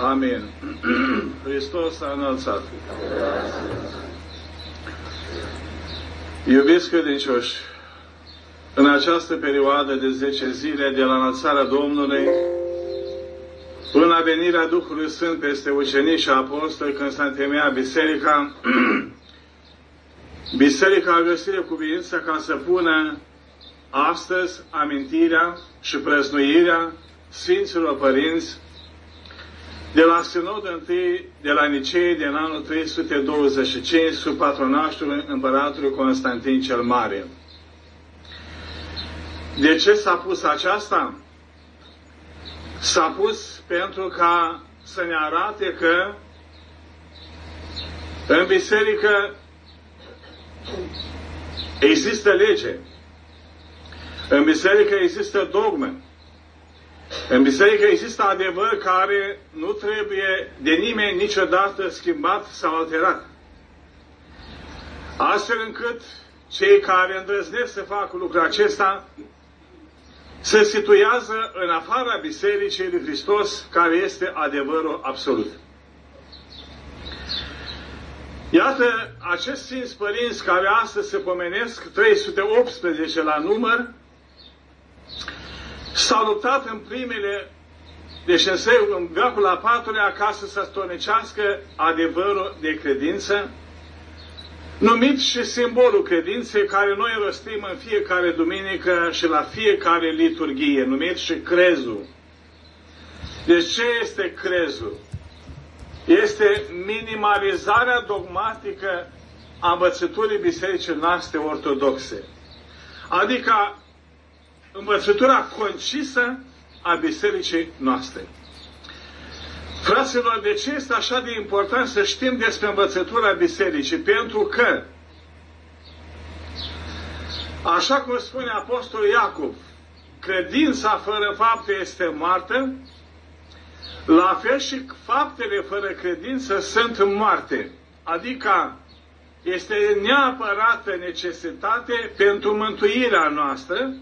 Amin. Hristos s-a înălțat. Iubiți credincioși, în această perioadă de 10 zile de la înălțarea Domnului până la venirea Duhului Sfânt peste ucenici și apostoli, când s-a întemeiat biserica, biserica a găsit cuvința ca să pună astăzi amintirea și prăznuirea Sfinților Părinți de la Sinodul I de la Niceea din anul 325 sub patronașul împăratului Constantin cel Mare. De ce s-a pus aceasta? S-a pus pentru ca să ne arate că în biserică există lege, în biserică există dogme, în biserică există adevăr care nu trebuie de nimeni niciodată schimbat sau alterat. Astfel încât cei care îndrăznesc să facă lucrul acesta se situează în afara Bisericii lui Hristos, care este adevărul absolut. Iată, acești Sfinți Părinți care astăzi se pomenesc, 318 la număr, s-au luptat în primele, deci în veacul al IV-lea, ca să se stornicească adevărul de credință, numit și simbolul credinței, care noi îl rostim în fiecare duminică și la fiecare liturghie, numit și crezul. Deci ce este crezul? Este minimalizarea dogmatică a învățăturii bisericii noastre ortodoxe. Adică învățătura concisă a bisericii noastre. Fraților, de ce este așa de important să știm despre învățătura bisericii? Pentru că, așa cum spune apostolul Iacov, credința fără fapte este moartă, la fel și faptele fără credință sunt moarte. Adică este neapărată necesitate pentru mântuirea noastră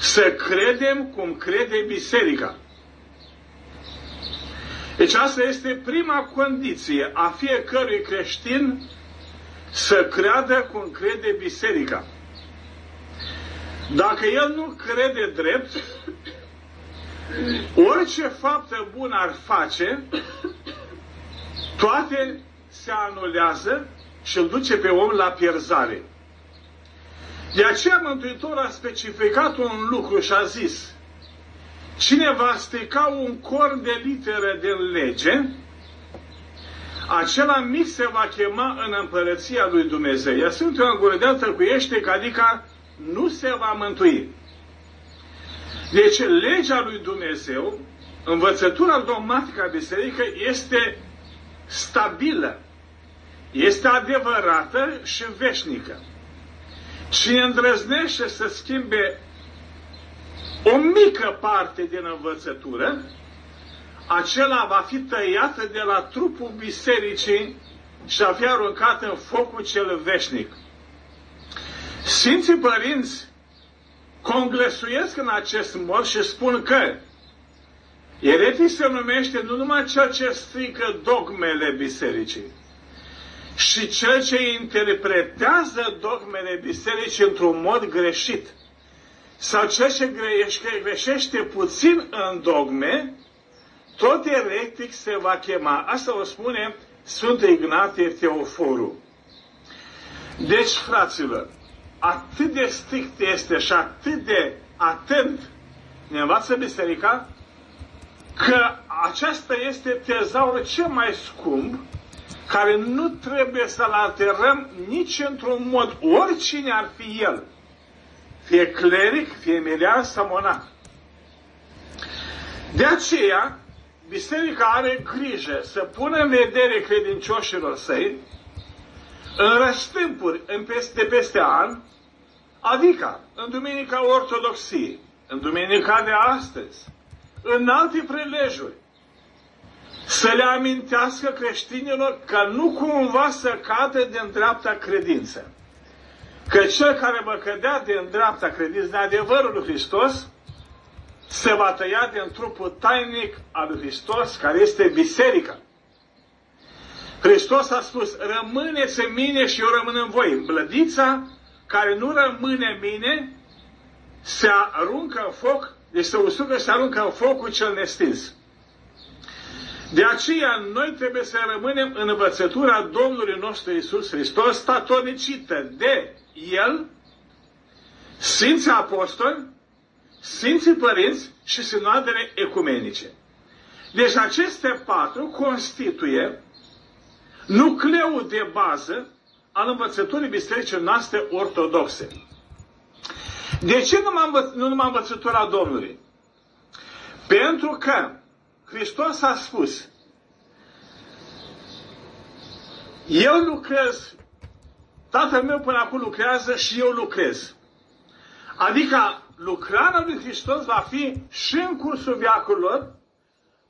să credem cum crede biserica. Deci asta este prima condiție a fiecărui creștin, să creadă cum crede biserica. Dacă el nu crede drept, orice faptă bună ar face, toate se anulează și îl duce pe om la pierzare. De aceea Mântuitorul a specificat un lucru și a zis: cine va strica un corn de literă din lege, acela mic se va chema în împărăția lui Dumnezeu. Iar Sfântul Anguridea tăcuiește că adică nu se va mântui. Deci legea lui Dumnezeu, învățătura dogmatică a bisericii, este stabilă, este adevărată și veșnică. Cine îndrăznește să schimbe o mică parte din învățătură, acela va fi tăiată de la trupul bisericii și va fi aruncat în focul cel veșnic. Sfinții Părinți conglăsuiesc în acest mod și spun că eretic se numește nu numai cel ce strică dogmele bisericii, și cel ce interpretează dogmele bisericii într-un mod greșit, sau cel ce greșește puțin în dogme, tot eretic se va chema. Asta o spune Sfântul Ignatiu Teoforul. Deci, fraților, atât de strict este și atât de atent ne învață biserica, că aceasta este tezaurul cel mai scump, care nu trebuie să-l alterăm nici într-un mod, oricine ar fi el, fie cleric, fie milian sau monac. De aceea, biserica are grijă să pună în vedere credincioșilor săi, în răstâmpuri, de peste an, adică în Duminica Ortodoxiei, în Duminica de astăzi, în alte prelejuri, să le amintească creștinilor că nu cumva să cadă din dreapta credință. Că cel care va cădea din dreapta credință de adevărul lui Hristos se va tăia din trupul tainic al lui Hristos, care este biserica. Hristos a spus, rămâneți în mine și eu rămân în voi. Blădița care nu rămâne în mine se aruncă în foc, deci se usucă și se aruncă în focul cel nestins. De aceea noi trebuie să rămânem în învățătura Domnului nostru Iisus Hristos, statornicită de El, Sfinții Apostoli, Sfinții Părinți și Sinoadele Ecumenice. Deci aceste patru constituie nucleul de bază al învățăturii bisericii noastre ortodoxe. De ce nu numai învățătura Domnului? Pentru că Hristos a spus, eu lucrez, Tatăl meu până acum lucrează și eu lucrez. Adică lucrarea lui Hristos va fi și în cursul veacurilor,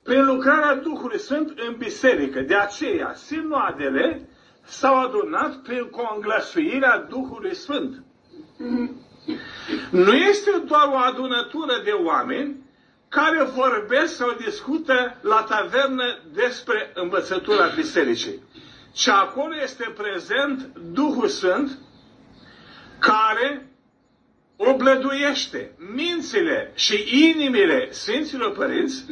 prin lucrarea Duhului Sfânt în biserică. De aceea, sinoadele s-au adunat prin conglăsuirea Duhului Sfânt. Nu este doar o adunătură de oameni care vorbesc sau discută la tavernă despre învățătura bisericii, ci acolo este prezent Duhul Sfânt care oblăduiește mințile și inimile Sfinților Părinți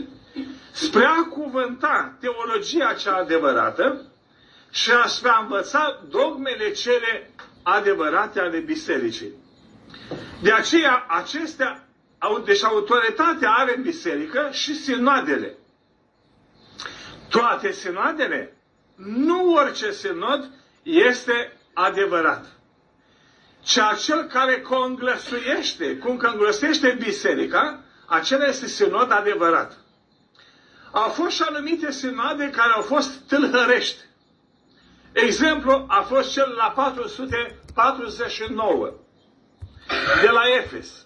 spre a cuvânta teologia cea adevărată și a spre a învăța dogmele cele adevărate ale bisericii. De aceea, acestea, deci autoritatea are în biserică și sinoadele. Toate sinoadele, nu orice sinod este adevărat, ci acel care conglăsuiește, cum conglăsuiește biserica, acela este sinod adevărat. Au fost și anumite sinoade care au fost tâlhărești. Exemplu a fost cel la 449 de la Efes.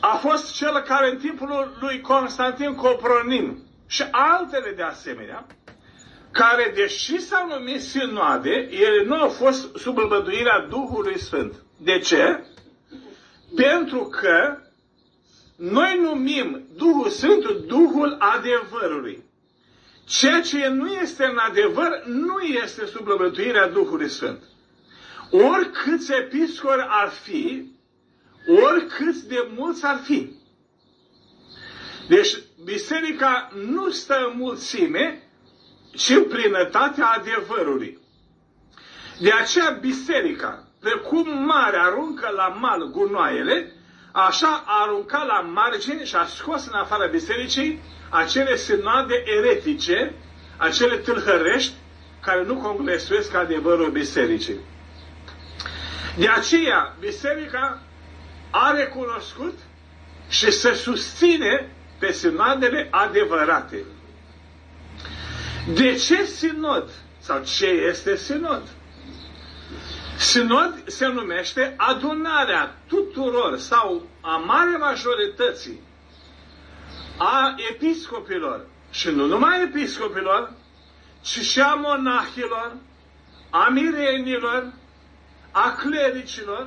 A fost cel care în timpul lui Constantin Copronim și altele de asemenea, care deși s-au numit sinoade, ele nu au fost sub îmbăduirea Duhului Sfânt. De ce? Pentru că noi numim Duhul Sfânt Duhul adevărului. Ceea ce nu este în adevăr nu este sub îmbăduirea Duhului Sfânt. Oricâți episcori ar fi, oricâți de mulți ar fi. Deci biserica nu stă în mulțime, ci în plinătatea adevărului. De aceea biserica, precum mare aruncă la mal gunoaiele, așa a aruncat la margini și a scos în afara bisericii acele sinoade eretice, acele tâlhărești, care nu congresuiesc adevărul bisericii. De aceea biserica a recunoscut și se susține pe sinoadele adevărate. De ce sinod? Sau ce este sinod? Sinod se numește adunarea tuturor sau a mare majorității a episcopilor și nu numai episcopilor, ci și a monahilor, a mirenilor, a clericilor,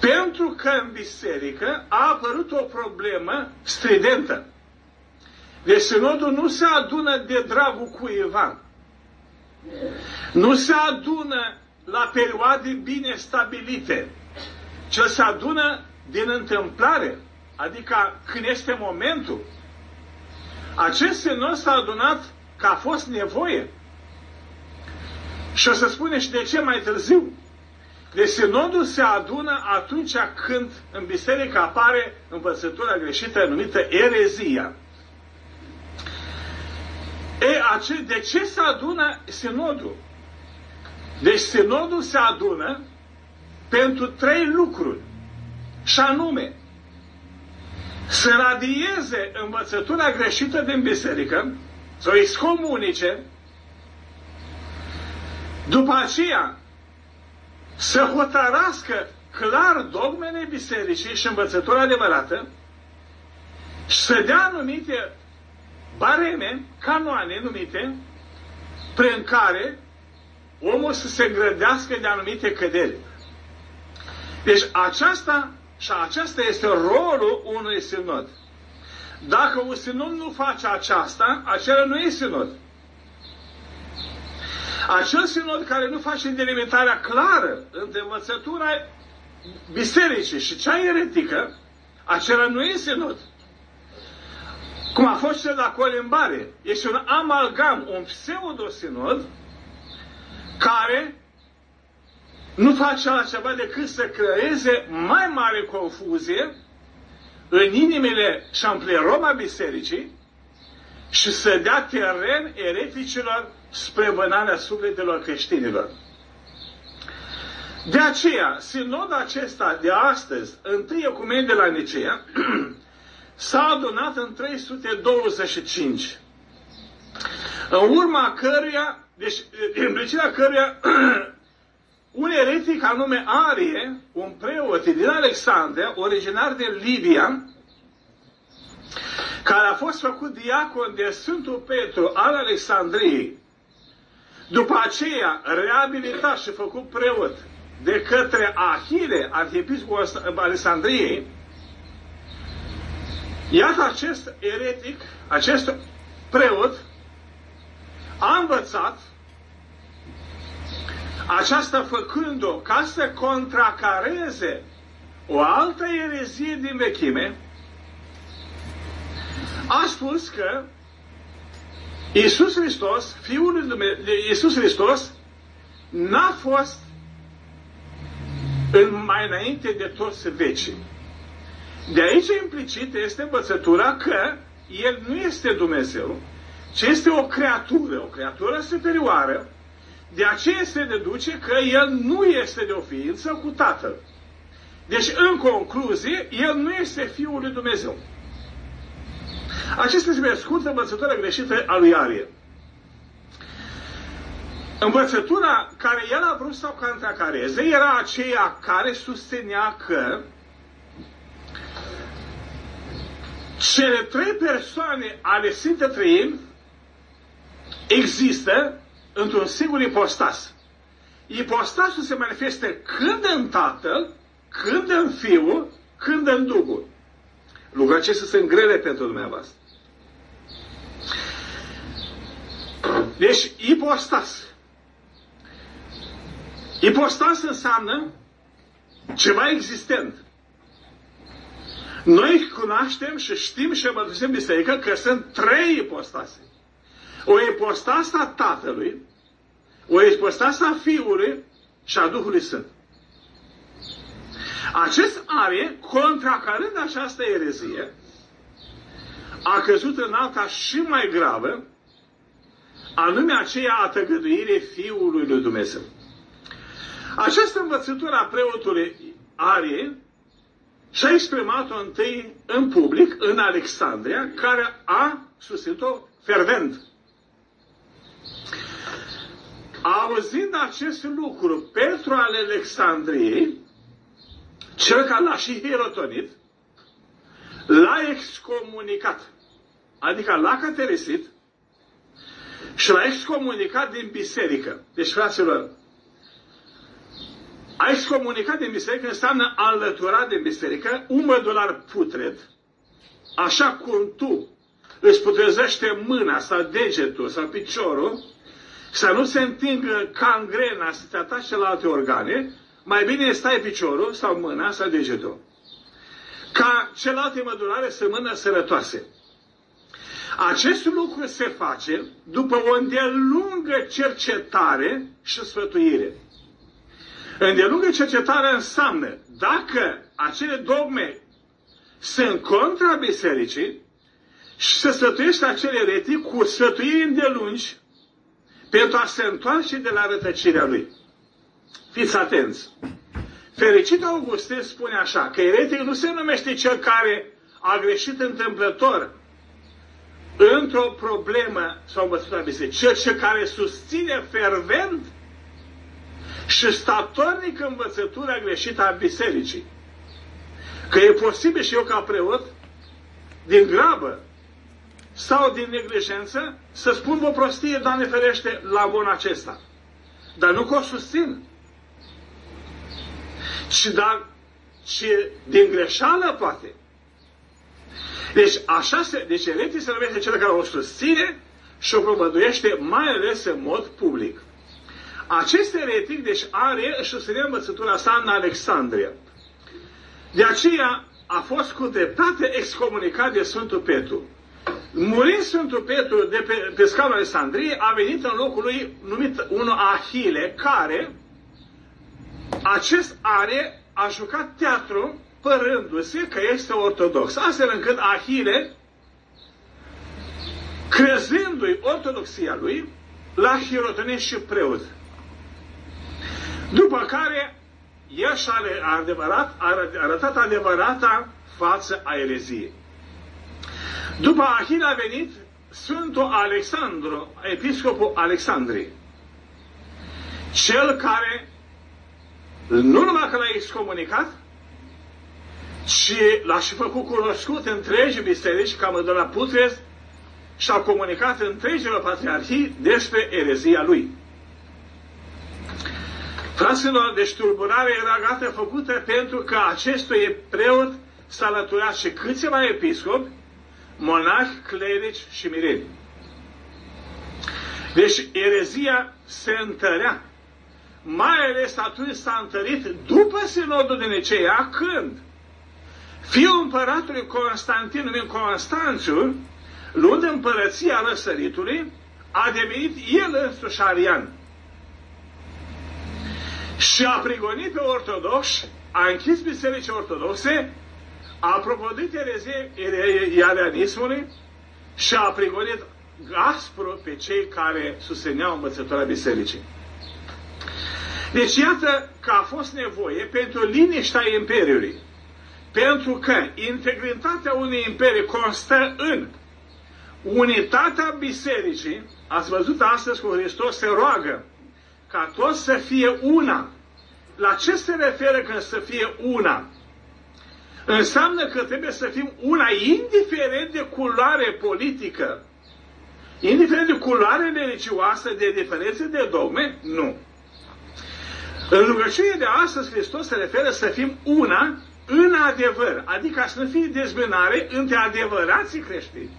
pentru că în biserică a apărut o problemă stridentă. Deci sinodul nu se adună de dragul cuiva. Nu se adună la perioade bine stabilite, ci se adună din întâmplare, adică când este momentul. Acest sinod s-a adunat că a fost nevoie. Și o să spune și de ce mai târziu. Deci sinodul se adună atunci când în biserică apare învățătura greșită numită erezia. De ce se adună sinodul? Deci sinodul se adună pentru trei lucruri. Și anume, să radieze învățătura greșită din biserică, să o excomunice, după aceea să hotărască clar dogmele bisericii și învățătura adevărată și să dea anumite bareme, canoane numite, prin care omul să se grădească de anumite căderi. Deci aceasta Și acesta este rolul unui sinod. Dacă un sinod nu face aceasta, acela nu e sinod. Acel sinod care nu face delimitarea clară între învățătura bisericii și cea eretică, acela nu e sinod. Cum a fost cel de la Colimbari, este un amalgam, un pseudo-sinod care nu face altceva decât să creeze mai mare confuzie în inimile și în pleroma bisericii și să dea teren ereticilor spre vânarea sufletelor creștinilor. De aceea, sinodul acesta de astăzi, întâi ecumen de la Niceea, s-a adunat în 325, în urma căruia, deci implicarea căruia un eretic anume Arie, un preot din Alexandria, originar din Libia, care a fost făcut diacon de Sfântul Petru al Alexandriei, după aceea reabilitat și făcut preot de către Achille, arhiepiscopul Alexandriei, iată acest eretic, acest preot, a învățat aceasta făcând-o ca să contracareze o altă erezie din vechime. A spus că Iisus Hristos, Fiul lui Dumnezeu, Iisus Hristos n-a fost mai înainte de toți vecii. De aici implicit este învățătura că El nu este Dumnezeu, ci este o creatură, o creatură superioară. De aceea se deduce că El nu este de o ființă cu Tatăl. Deci, în concluzie, El nu este Fiul lui Dumnezeu. Acesta este scurtă învățătura greșită a lui Arie. Învățătura care el a vrut să o contracareze era aceea care susținea că cele trei persoane ale Sfintei Treimi există într-un singur ipostas. Ipostasul se manifestă când în Tatăl, când în Fiul, când în Duhul. Lucrurile acestea sunt grele pentru dumneavoastră. Deci, ipostas. Ipostas înseamnă ceva existent. Noi cunoaștem și știm și mărturisim biserică că sunt trei ipostase. O ipostasă a Tatălui, o ipostasă a Fiului și a Duhului Sfânt. Acest Arie, contracarând această erezie, a căzut în alta și mai gravă, anume aceea a tăgăduirii Fiului lui Dumnezeu. Această învățătură a preotului Arie și-a exprimat-o întâi în public, în Alexandria, care a susținut-o fervent. Auzind acest lucru, Petru al Alexandriei, cel care l-a și hirotonit, l-a excomunicat, adică l-a cateresit și l-a excomunicat din biserică. Deci, fraților, a excomunicat din biserică înseamnă a înlăturat din biserică un mădular putred, așa cum tu îți putrezește mâna sau degetul sau piciorul, să nu se întingă cangrena, să te atace la alte organe, mai bine stai piciorul sau mâna sau degetul, ca celelalte mădulare să mână sănătoase. Acest lucru se face după o îndelungă cercetare și sfătuire. Îndelungă cercetare înseamnă dacă acele dogme sunt contra bisericii și se sfătuiește acele retii cu sfătuiri îndelungi pentru a se întoarce de la rătăcirea lui. Fiți atenți! Fericit Augustin spune așa, că eretic nu se numește cel care a greșit întâmplător într-o problemă sau învățătura bisericii, cel care susține fervent și statornic învățătura greșită a bisericii. Că e posibil și eu ca preot, din grabă sau din neglijență, să spun o prostie, Doamne ferește, la von acesta. Dar nu că o susțin. Ci, dar, și din greșeală, poate. Deci, eretic se numește cel care o susține și o propăduiește, mai ales în mod public. Acest eretic, deci, Arie, își susține învățătura sa în Alexandria. De aceea a fost cu dreptate excomunicat de Sfântul Petru. Murind Sfântul Petru de pe scaunul Alexandriei, a venit în locul lui numit unul Achille, care acest Arie a jucat teatru părându-se că este ortodox. Astfel încât Achille, crezându-i ortodoxia lui, l-a hirotonit și preot. După care el și-a arătat adevărata față a ereziei. După Achille a venit Sfântul Alexandru, episcopul Alexandriei, cel care nu numai că l-a excomunicat, ci l-a și făcut cunoscut întregi biserici, cam de la Putrez, și a comunicat întregilor patriarhii despre erezia lui. Fraților, deci tulburarea era gata făcută, pentru că acestui preot s-a alăturat și câțiva episcopi, monahi, clerici și mireni. Deci erezia se întărea. Mai ales atunci s-a întărit după sinodul de Niceea, când fiul împăratului Constantin, numit Constanțiu, luând împărăția răsăritului, a devenit el însuși arian. Și a prigonit pe ortodoxi, a închis bisericii ortodoxe, a propăduit arianismului și a prigonit aspru pe cei care susțineau învățătura bisericii. Deci iată că a fost nevoie pentru liniștea imperiului, pentru că integritatea unei imperii constă în unitatea bisericii. Ați văzut astăzi cum Hristos se roagă ca toți să fie una. La ce se referă când să fie una? Înseamnă că trebuie să fim una, indiferent de culoare politică, indiferent de culoare religioasă, de diferențe de dogme, nu. În rugăciunea de astăzi, Hristos se referă să fim una în adevăr, adică să nu fie dezbinare între adevărații creștini.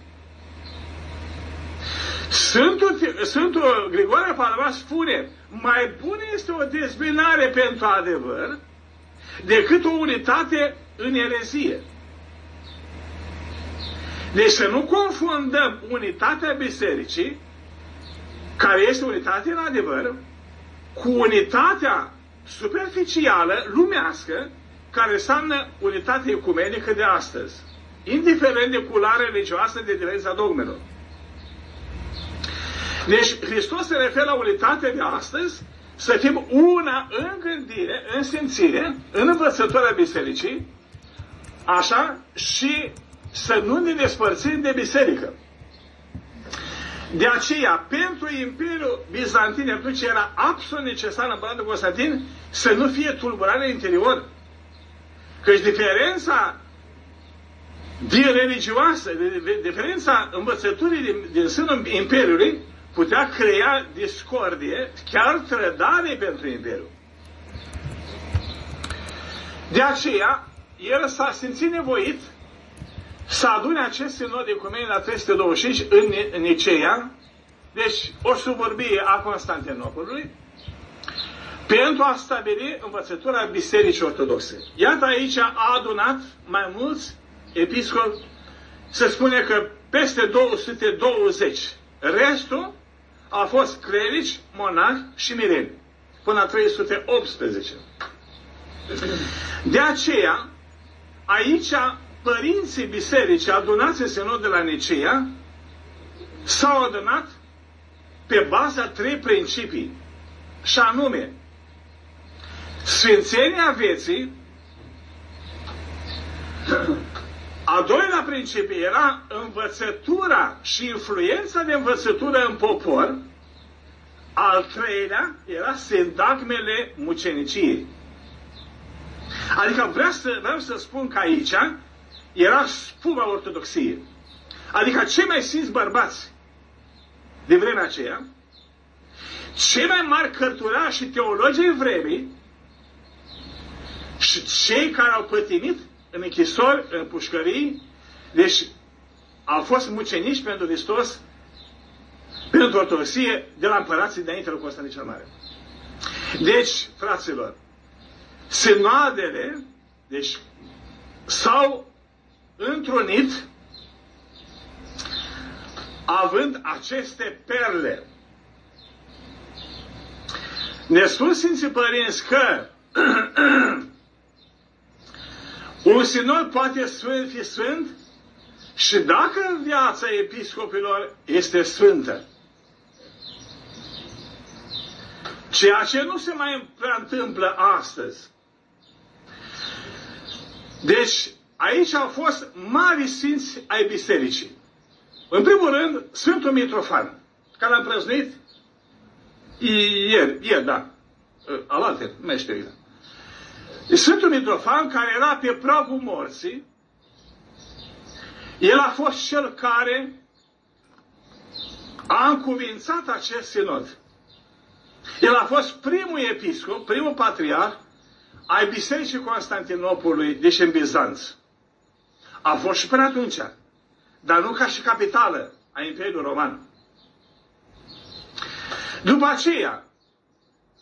Sfântul Grigore Palama spune, mai bună este o dezbinare pentru adevăr decât o unitate în erezie. Deci să nu confundăm unitatea bisericii, care este unitate în adevăr, cu unitatea superficială, lumească, care înseamnă unitatea ecumenică de astăzi, indiferent de culoare religioasă, de diferența dogmelor. Deci Hristos se referă la unitatea de astăzi, să fim una în gândire, în simțire, în învățătura bisericii, așa, și să nu ne despărțim de biserică. De aceea, pentru Imperiul Bizantin, atunci era absolut necesar în împăratul Constantin să nu fie tulburare interior. Căci diferența din religioasă, diferența învățăturii din sânul Imperiului, putea crea discordie, chiar trădare pentru Imperiu. De aceea, el s-a simțit nevoit să adune acest sinod ecumenic la 325 în Niceea, deci o suburbie a Constantinopolului, pentru a stabili învățătura Bisericii Ortodoxe. Iată, aici a adunat mai mulți episcopi, se spune că peste 220. Restul a fost clerici, monahi și mireni, până la 318. De aceea, aici, părinții bisericii adunați în sinod de la Niceea s-au adunat pe baza trei principii, și anume, sfințenia vieții. A doilea principiu era învățătura și influența de învățătură în popor. Al treilea era sindagmele muceniciei. Adică vreau să spun că aici era spuma ortodoxiei. Adică cei mai sfinți bărbați din vremea aceea, cei mai mari cărturari și teologii vremii, Și cei care au pătimit în închisori, în pușcării, deci au fost mucenici pentru Hristos, pentru ortodoxie, de la împărații dinainte lui Constantin cel Mare. Deci, fraților, sinoadele, deci, s-au întrunit având aceste perle. Ne spun Sfinții Părinți că un sinod poate fi sfânt și dacă viața episcopilor este sfântă. Ceea ce nu se mai prea întâmplă astăzi. Deci, aici au fost mari sfinți ai bisericii. În primul rând, Sfântul Mitrofan, care l-am prăznuit ieri, da. Alaltăieri, nu mai știu exact. Sfântul Mitrofan, care era pe pragul morții, el a fost cel care a încuvințat acest sinod. El a fost primul episcop, primul patriarh ai Bisericii Constantinopolului, deci în Bizanț. A fost și până atunci, dar nu ca și capitală a Imperiului Roman. După aceea,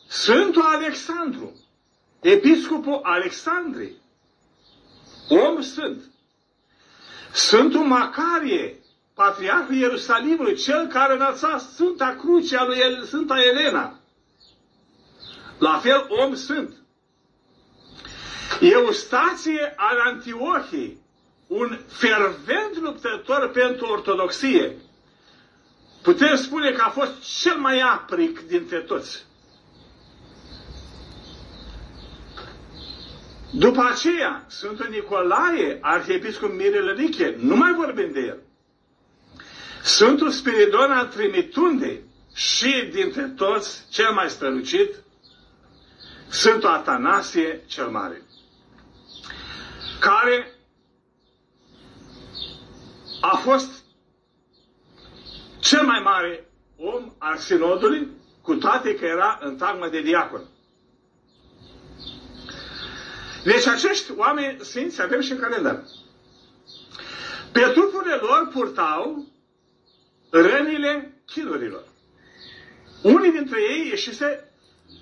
Sfântul Alexandru, episcopul Alexandriei, om sfânt. Sfântul Macarie, patriarhul Ierusalimului, cel care înălța Sfânta Cruce a lui Sfânta Elena. La fel, om sfânt. Eustație al Antiohiei, un fervent luptător pentru ortodoxie. Putem spune că a fost cel mai apric dintre toți. După aceea, Sfântul Nicolae, arhiepiscop Mirelăniche, nu mai vorbim de el. Sfântul Spiridon al Trimitundei și dintre toți cel mai strălucit, Sfântul Atanasie cel Mare, care a fost cel mai mare om al sinodului, cu toate că era în tagmă de diacon. Deci acești oameni sfinți avem și în calendar. Pe trupurile lor purtau rănile chinurilor. Unii dintre ei ieșise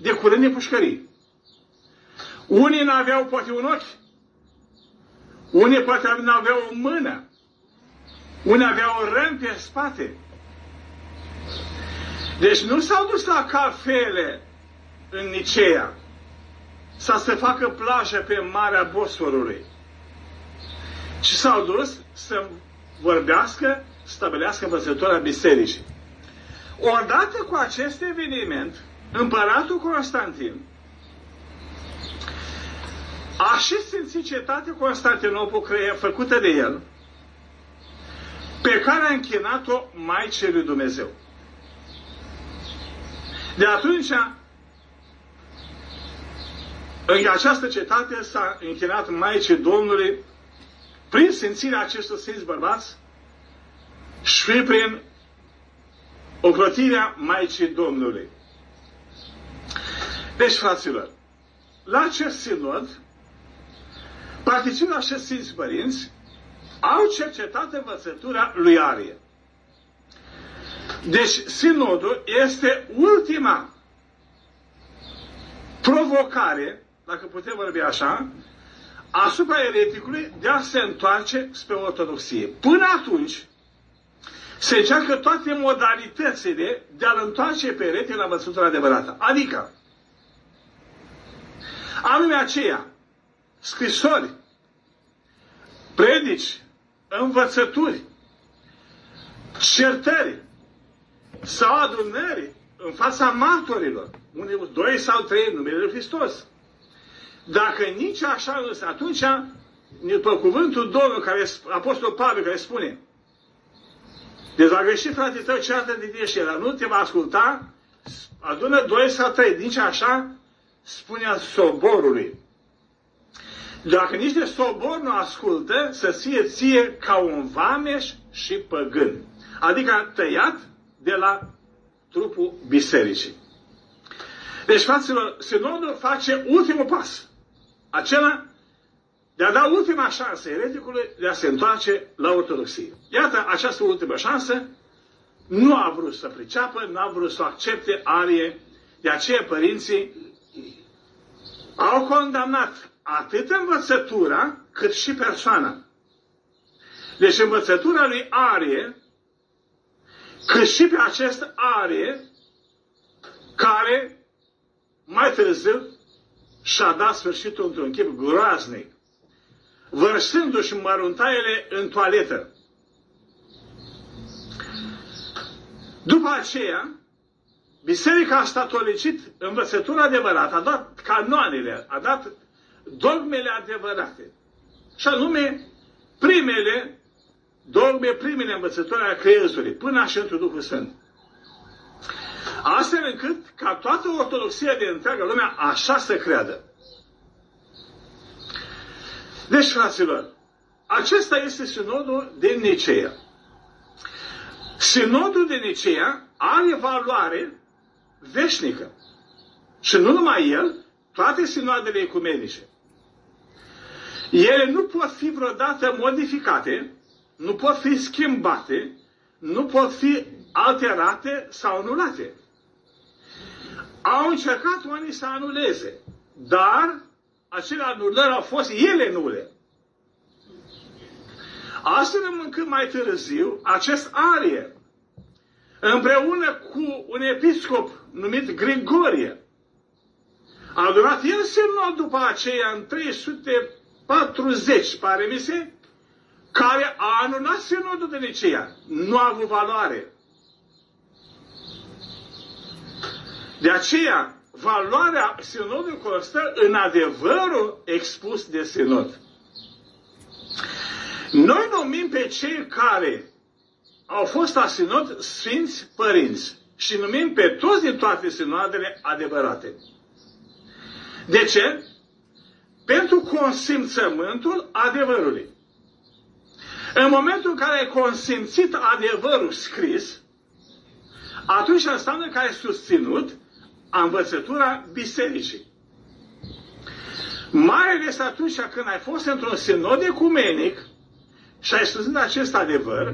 de curând din pușcării. Unii n-aveau poate un ochi. Unii poate n-aveau o mână. Unii aveau răni pe spate. Deci nu s-au dus la cafele în Niceea să se facă plajă pe Marea Bosporului, ci s-au dus să vorbească, să stabilească învățătura bisericii. Odată cu acest eveniment, împăratul Constantin a și sfințit cetatea Constantinopol, făcută de el, pe care a închinat-o Maicii lui Dumnezeu. De atunci, în această cetate s-a închinat Maicii Domnului prin sfințirea acestor sfinți bărbați și prin ocrotirea Maicii Domnului. Deci, fraților, la acest sinod, participând la acest sfinți părinți, au cercetat învățătura lui Arie. Deci, sinodul este ultima provocare, dacă putem vorbi așa, asupra ereticului de a se întoarce spre ortodoxie. Până atunci, se încearcă toate modalitățile de a-l întoarce pe eretic la învățătura adevărată. Adică, anume aceea, scrisori, predici, învățături, certări sau adunări în fața martorilor, unii, 2 sau 3 în numele lui Hristos. Dacă nici așa însă, atunci, după cuvântul Domnului, Apostolul Pavel, care spune: deci a greșit frate tău, ceartă de tine și el nu te va asculta, adună 2 sau 3, nici așa, spunea soborului. Dacă nici de sobor nu ascultă, să fie ție ca un vameș și păgân. Adică tăiat de la trupul bisericii. Deci, fraților, sinodul face ultimul pas. acela de a da ultima șansă ereticului de a se întoarce la ortodoxie. Iată, această ultimă șansă nu a vrut să priceapă, nu a vrut să accepte Arie, de aceea părinții au condamnat atât învățătura cât și persoana. Deci învățătura lui Arie, cât și pe acest Arie, care mai târziu și-a dat sfârșitul într-un chip groaznic, vărsându-și măruntaiele în toaletă. După aceea, biserica a statolicit învățătura adevărată, a dat canoanele, a dat dogmele adevărate. Și anume, primele dogme, primele învățători ale Crezului, până și într-un Duhul Sfânt. Astfel încât, ca toată ortodoxia din întreaga lumea, așa să creadă. Deci, fraților, acesta este sinodul din Niceea. Sinodul din Niceea are valoare veșnică. Și nu numai el, toate sinoadele ecumenice. Ele nu pot fi vreodată modificate, nu pot fi schimbate, nu pot fi alterate sau anulate. Au încercat oamenii să anuleze, dar acele anulări au fost ele nule. Astfel încât mai târziu, acest Arie, împreună cu un episcop numit Grigorie, a adunat el sinod după aceea în 340, pare mi se, care a anulat sinodul de Niceea. Nu a avut valoare. De aceea, valoarea sinodului constă în adevărul expus de sinod. Noi numim pe cei care au fost la sinod Sfinți Părinți și numim pe toți din toate sinoadele adevărate. De ce? Pentru consimțământul adevărului. În momentul în care ai consimțit adevărul scris, atunci înseamnă că ai susținut învățătura bisericii. Mai ales atunci când ai fost într-un sinod ecumenic și ai susținut acest adevăr,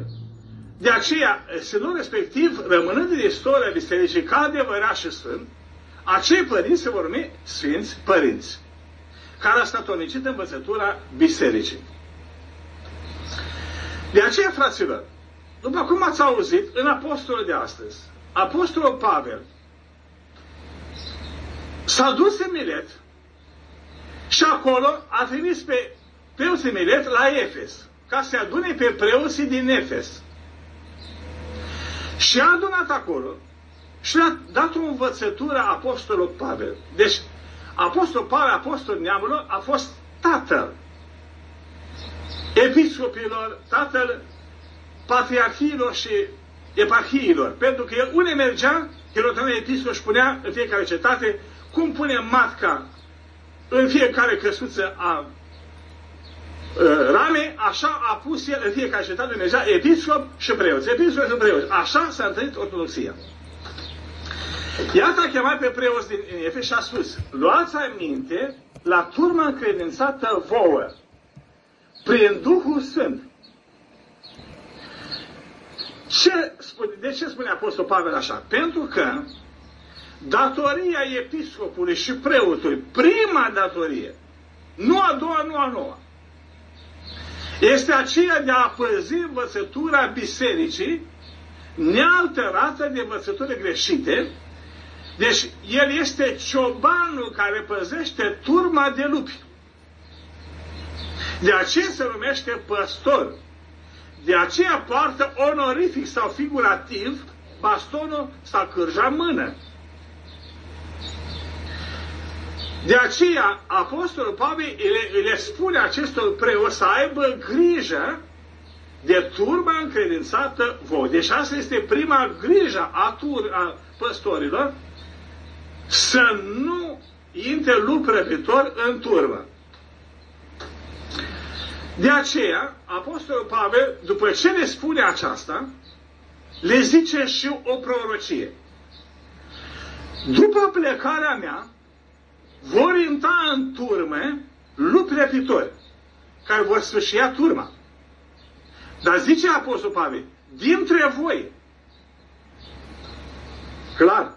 de aceea sinodul respectiv, rămânând în istoria bisericii ca adevărat și sfânt, acei părinți se vor numi Sfinți Părinți, care a statonicit învățătura bisericii. De aceea, fraților, după cum ați auzit, în apostolul de astăzi, apostolul Pavel s-a dus în Milet și acolo a trimis pe preoții Milet la Efes, ca să adune pe preoții din Efes. Și a adunat acolo și a dat o învățătură apostolul Pavel. Deci, apostolul Pavel, apostolul neamului, a fost tatăl episcopilor, tatăl patriarhiilor și eparhiilor, pentru că el unde mergea, Hirotanul episcop și punea în fiecare cetate, cum pune matca în fiecare căsuță a rame, așa a pus el în fiecare cetate, mergea episcop și preoți, episcop și preoți. Așa s-a întâlnit ortodoxia. Iată a chemat pe preoți din Efes și a spus: luați aminte la turma încredințată vouă prin Duhul Sfânt. De ce spune apostolul Pavel așa? Pentru că datoria episcopului și preotului, prima datorie, nu a doua, nu a noua, este aceea de a păzi învățătura bisericii nealterată de învățături greșite. Deci el este ciobanul care păzește turma de lupi. De aceea se numește păstor. De aceea poartă onorific sau figurativ bastonul sau cârja în mână. De aceea apostolul Pavel le spune acestor preoți să aibă grijă de turma încredințată vouă. Deci asta este prima grijă a păstorilor, să nu intre lup răpitor în turmă. De aceea, apostolul Pavel, după ce le spune aceasta, le zice și o prorocie. După plecarea mea, vor intra în turme lupi răpitori care vor sfâșia turma. Dar zice Apostol Pavel, dintre voi, clar,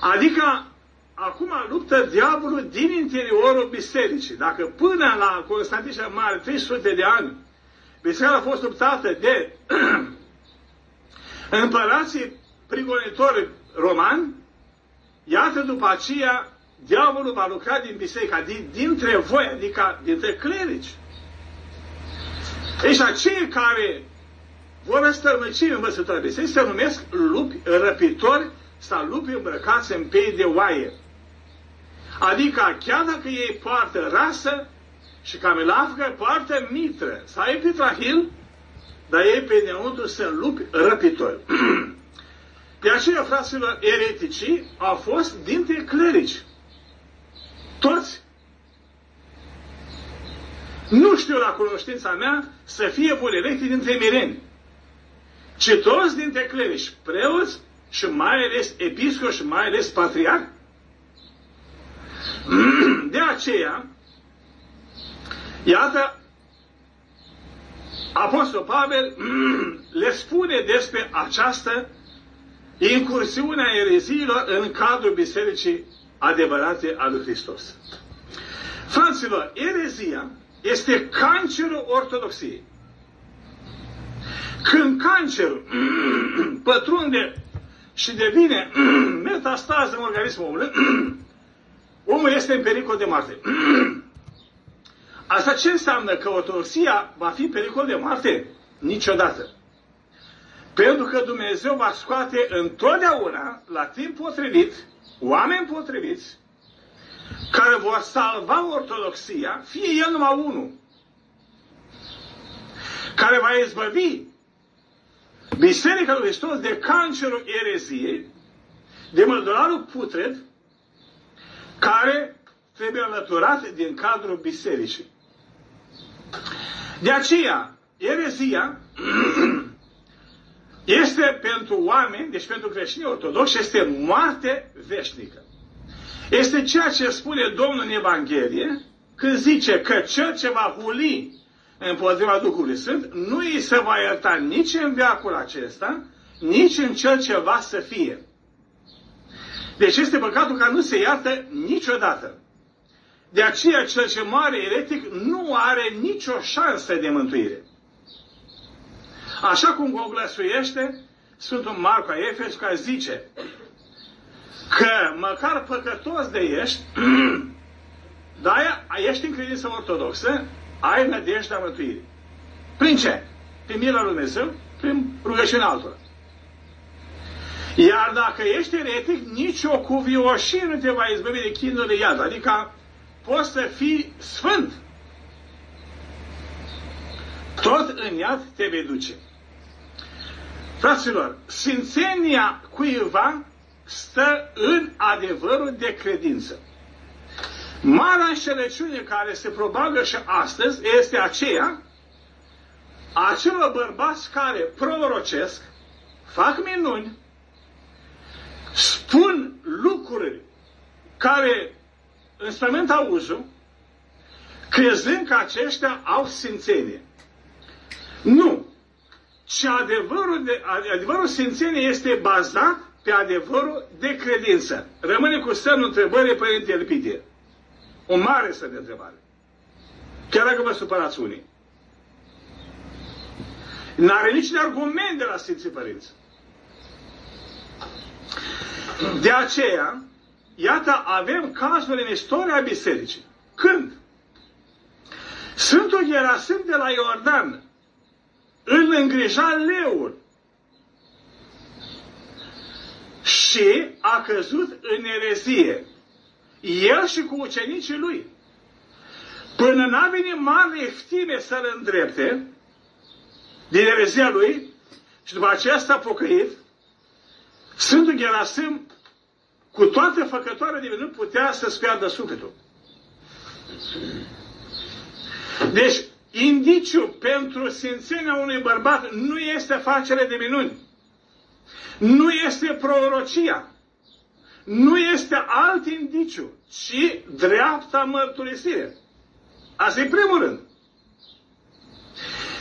adică acum luptă diavolul din interiorul bisericii. Dacă până la Constantin cel Mare, 300 de ani, biserica a fost luptată de împărații prigonitori romani, iată după aceea diavolul va lucra din biserica, dintre voi, adică dintre clerici. Deci acei care vor răstărmăci învățătura bisericii se numesc lupi răpitori sau lupi îmbrăcați în piei de oaie. Adică chiar dacă ei poartă rasă și camelafgă, poartă mitră sau e pitrahil, dar ei pe înăuntru sunt lupi răpitori. De aceea, fraților, ereticii au fost dintre clerici. Toți. Nu știu la cunoștința mea să fie bun electi dintre mireni, ci toți dintre clerici, preoți și mai ales episcopi și mai ales patriarhi. De aceea, iată, Apostol Pavel le spune despre această incursiune a ereziilor în cadrul bisericii adevărate a lui Hristos. Fraților, erezia este cancerul ortodoxiei. Când cancerul pătrunde și devine metastază în organismul omului, omul este în pericol de moarte. Asta ce înseamnă? Că ortodoxia va fi în pericol de moarte? Niciodată. Pentru că Dumnezeu va scoate întotdeauna, la timp potrivit, oameni potriviți, care vor salva ortodoxia, fie el numai unul, care va izbăvi Biserica lui Hristos de cancerul ereziei, de mădularul putred, care trebuie înlăturat din cadrul bisericii. De aceea, erezia este pentru oameni, deci pentru creștini ortodoxi, este moarte veșnică. Este ceea ce spune Domnul în Evanghelie, când zice că cel ce va huli împotriva Duhului Sfânt, nu îi se va ierta nici în veacul acesta, nici în cel ce va să fie. Deci este păcatul care nu se iartă niciodată. De aceea cel ce moare eretic nu are nicio șansă de mântuire. Așa cum conglăsuiește Sfântul Marco a Efesului, care zice că măcar păcătos de ești, dar ești în credință ortodoxă, ai nădejdea mântuirii. Prin ce? Prin mila lui Dumnezeu, prin rugăciunea altora. Iar dacă ești eretic, nicio cuvioșie nu te va izbăvi de chinurile iad. Adică poți să fii sfânt. Tot în iad te vei duce. Fraților, sfințenia cuiva stă în adevărul de credință. Marea înșelăciune care se propagă și astăzi este aceea a celor bărbați care prorocesc, fac minuni, spun lucruri care înspământ auzul, crezând că aceștia au sfințenie. Nu! Ci adevărul sfințeniei este bazat pe adevărul de credință. Rămâne cu semnul întrebării Părinte Elpitie. O mare semn de întrebare. Chiar dacă vă supărați unii. N-are niciun argument de la Sfinții Părinți. De aceea, iată, avem cazuri în istoria bisericii. Când? Sfântul Gerasim de la Iordan îl îngrija leul și a căzut în erezie. El și cu ucenicii lui. Până n-a venit mare eftime să-l îndrepte din erezia lui și după aceea s-a pocăit, Sfântul Gerasim, cu toată făcătoarea de minuni, putea să-ți piardă sufletul. Deci, indiciu pentru sfințenia unui bărbat nu este facerea de minuni. Nu este prorocia. nu este alt indiciu, ci dreapta mărturisire. Asta e primul rând.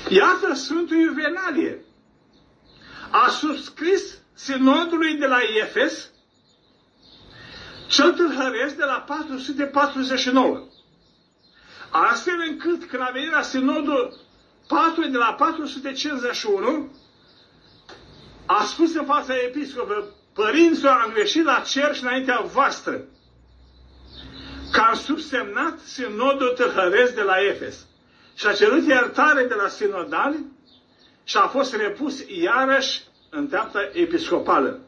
Iată, Sfântul Juvenalie a subscris Sinodului de la Efes, cel tâlhăresc, de la 449. Astfel încât, când a venit la Sinodul 4 de la 451, a spus în fața episcopului: părinții, am greșit la cer și înaintea voastră, că am subsemnat Sinodul tâlhăresc de la Efes. Și a cerut iertare de la sinodali și a fost repus iarăși în treapta episcopală.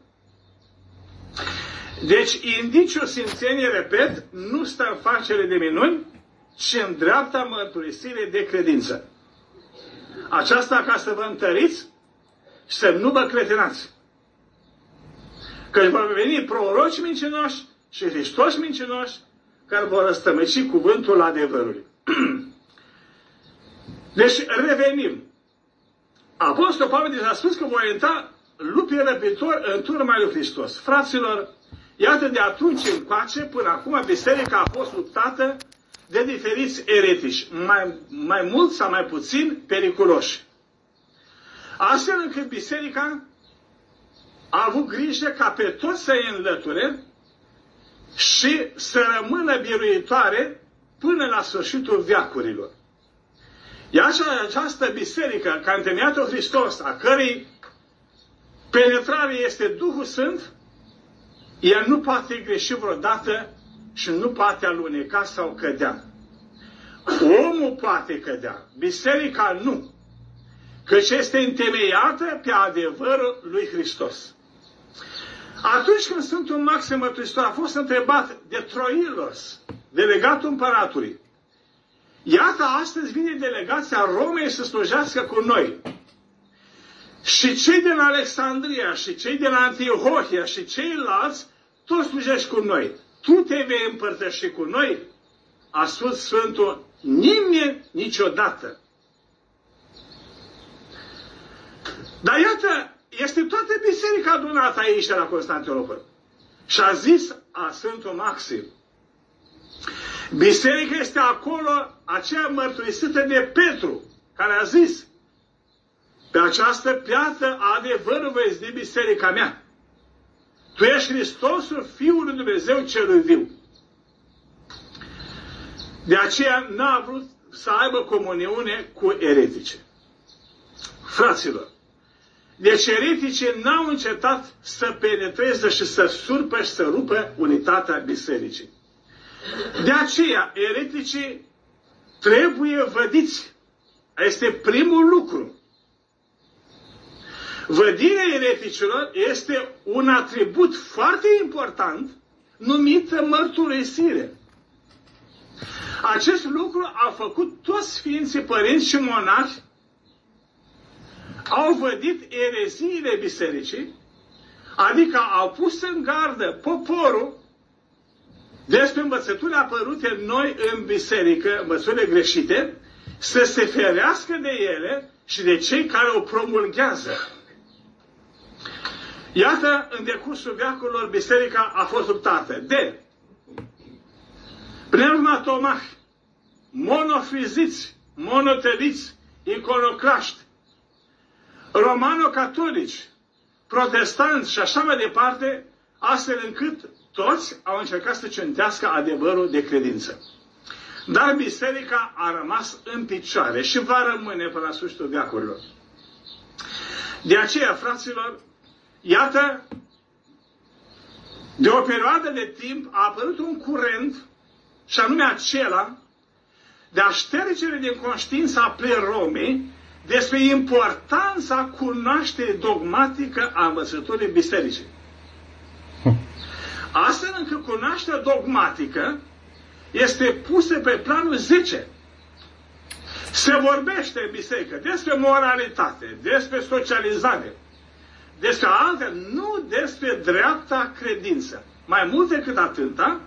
Deci, indiciul sfințeniei, repet, nu stă în facere de minuni, ci în dreapta mărturisire de credință. Aceasta ca să vă întăriți și să nu vă cretinați. Că vor veni proroci mincinoși și Hristoși mincinoși care vor răstămăci cuvântul adevărului. Deci, revenim. Apostol Pavel deja a spus că vor intra lupii răpitori în turma lui Hristos. Fraților, iată, de atunci încoace, până acum, biserica a fost luptată de diferiți eretici, mai mult sau mai puțin periculoși. Astfel încât biserica a avut grijă ca pe toți să îi înlăture și să rămână biruitoare până la sfârșitul veacurilor. Iar această biserică, ca întemeiat-o Hristos, a cărei penetrare este Duhul Sfânt, ea nu poate greși vreodată și nu poate aluneca sau cădea. Omul poate cădea, biserica nu, căci este întemeiată pe adevărul lui Hristos. Atunci când Sfântul Maxim Mărturisitorul a fost întrebat de Troilos, delegatul împăratului: iată, astăzi vine delegația Romei să slujească cu noi. Și cei din Alexandria, și cei din Antiohia, și ceilalți, toți slujești cu noi. Tu te vei împărtăși cu noi? A spus Sfântul: nimeni, niciodată. Dar iată, este toată biserica adunată aici la Constantinopol. Și a zis Sfântul Maxim: biserica este acolo, aceea mărturisită de Petru, care a zis: pe această piatră adevărul vei zidi biserica mea. Tu ești Hristosul, Fiul lui Dumnezeu celui viu. De aceea n-a vrut să aibă comuniune cu eretice. Fraților, deci ereticii n-au încetat să penetreze și să surpă și să rupă unitatea bisericii. De aceea, ereticii trebuie vădiți. Este primul lucru. Vădirea ereticilor este un atribut foarte important numit mărturisire. Acest lucru a făcut toți Sfinții Părinți și monași. Au vădit ereziile bisericii, adică au pus în gardă poporul despre învățăturile apărute noi în biserică, învățăturile greșite, să se ferească de ele și de cei care o promulghează. Iată, în decursul veacurilor, biserica a fost luptată de pneumatomahi, monofiziți, monoteliți, iconoclaști, romano-catolici, protestanți și așa mai departe, astfel încât toți au încercat să cântească adevărul de credință. Dar biserica a rămas în picioare și va rămâne până la sfârșitul veacurilor. De aceea, fraților, iată, de o perioadă de timp a apărut un curent, și anume acela de a ștergere din conștiința pleromei despre importanța cunoașterii dogmatică a învățăturii bisericii. Astfel încât cunoașterea dogmatică este pusă pe planul 10. Se vorbește în biserică despre moralitate, despre socializare, despre alte, nu despre dreapta credință. Mai mult decât atâta,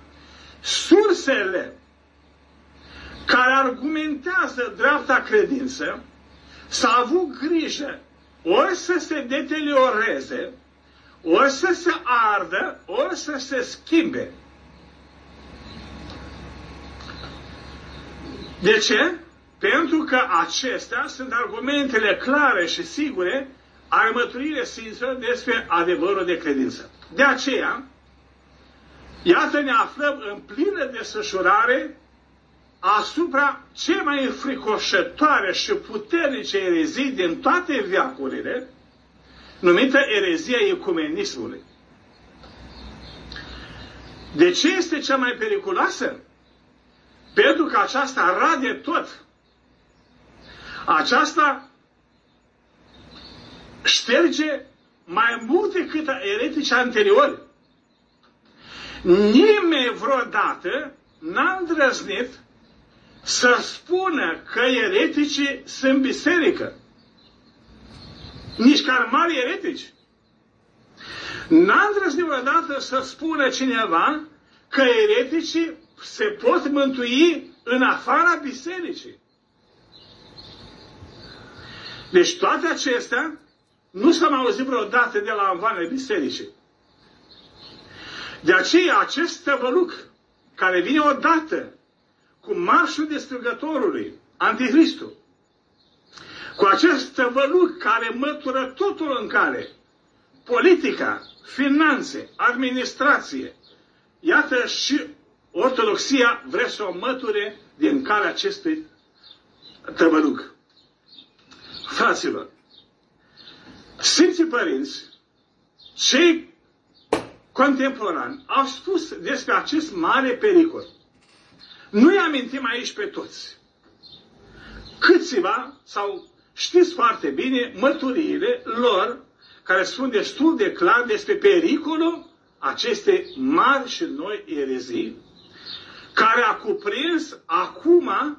sursele care argumentează dreapta credință s-au avut grijă ori să se deterioreze, ori să se ardă, ori să se schimbe. De ce? Pentru că acestea sunt argumentele clare și sigure ale mărturirii Sfinților despre adevărul de credință. De aceea, iată, ne aflăm în plină desfășurare asupra cea mai înfricoșătoare și puternice erezii din toate veacurile, numită erezia ecumenismului. De ce este cea mai periculoasă? Pentru că aceasta rade tot. Aceasta șterge mai mult decât eretici anteriori. Nimeni vreodată n-a îndrăznit să spună că ereticii sunt biserică. Nici chiar mari eretici. N-a îndrăznit vreodată să spună cineva că ereticii se pot mântui în afara bisericii. Deci toate acestea nu s-au auzit vreodată de la anvanele bisericii. De aceea acest tăvăluc care vine odată cu marșul distrugătorului, anticristul, cu acest tăvăluc care mătură totul în care politica, finanțe, administrație, iată și ortodoxia vrea să o măture din calea acestui tăvăluc. Fraților, Sfinții Părinți, cei contemporani, au spus despre acest mare pericol. Nu-i amintim aici pe toți. Câțiva, sau știți foarte bine, mărturiile lor, care spun destul de clar despre pericolul acestei mari și noi erezii, care a cuprins acum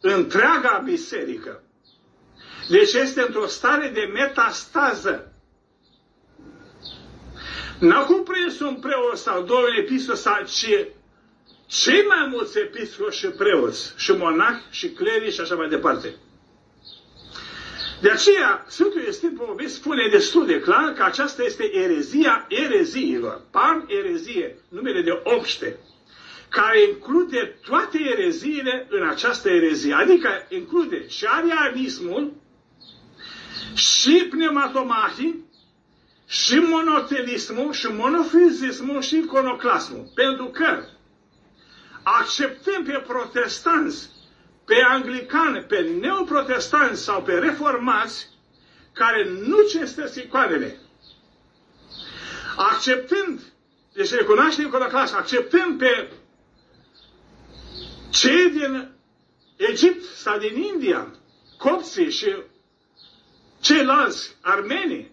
întreaga biserică. Deci este într-o stare de metastază. N-a cuprins un preot sau două episcopi, ci cei mai mulți episcopi și preoți, și monahi, și clerici, și așa mai departe. De aceea, Sfântul Iosif Bogobis spune destul de clar că aceasta este erezia ereziilor, pan-erezie, numele de obște, care include toate ereziile în această erezie, adică include și arianismul, și pneumatomahii, și monotelismul, și monofizismul, și iconoclasmul. Pentru că acceptăm pe protestanți, pe anglicani, pe neoprotestanți sau pe reformați, care nu cinstesc icoanele. Acceptând, deci recunoaștem iconoclasmul, acceptăm pe cei din Egipt sau din India, copții și ceilalți armeni,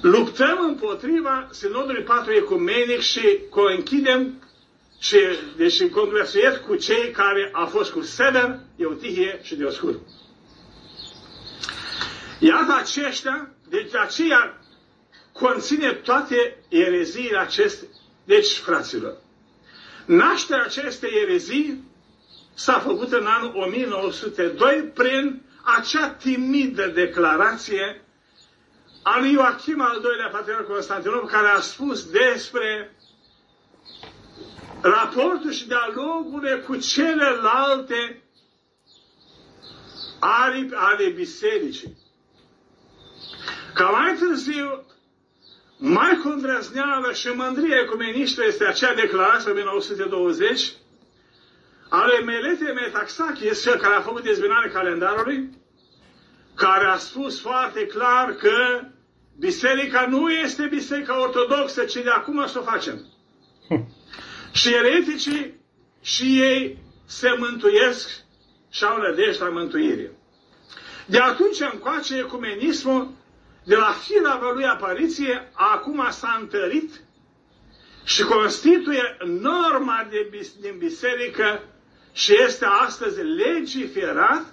luptăm împotriva Sinodului IV Ecumenic și conchidem și deci congresuiesc cu cei care au fost cu Sever, Eutihie și Dioscur. Iată aceștia, deci aceea conține toate ereziile acestea. Deci, fraților, nașterea acestei erezii s-a făcut în anul 1902 prin acea timidă declarație a lui Ioachim al II-lea Patriarh Constantinopol, care a spus despre raportul și dialogurile cu celelalte aripi ale bisericii. Ca mai târziu, mai cu îndrăzneală și mândrie ecumenistă este acea declarație în 1920 a lui Melete Metaxachis, cel care a făcut dezbinarea calendarului, care a spus foarte clar că biserica nu este biserica ortodoxă, ci de acum să o facem. Și ereticii și ei se mântuiesc și au nădejde la mântuire. De atunci încoace ecumenismul, de la firava lui apariție, acum s-a întărit și constituie norma din biserică și este astăzi legiferat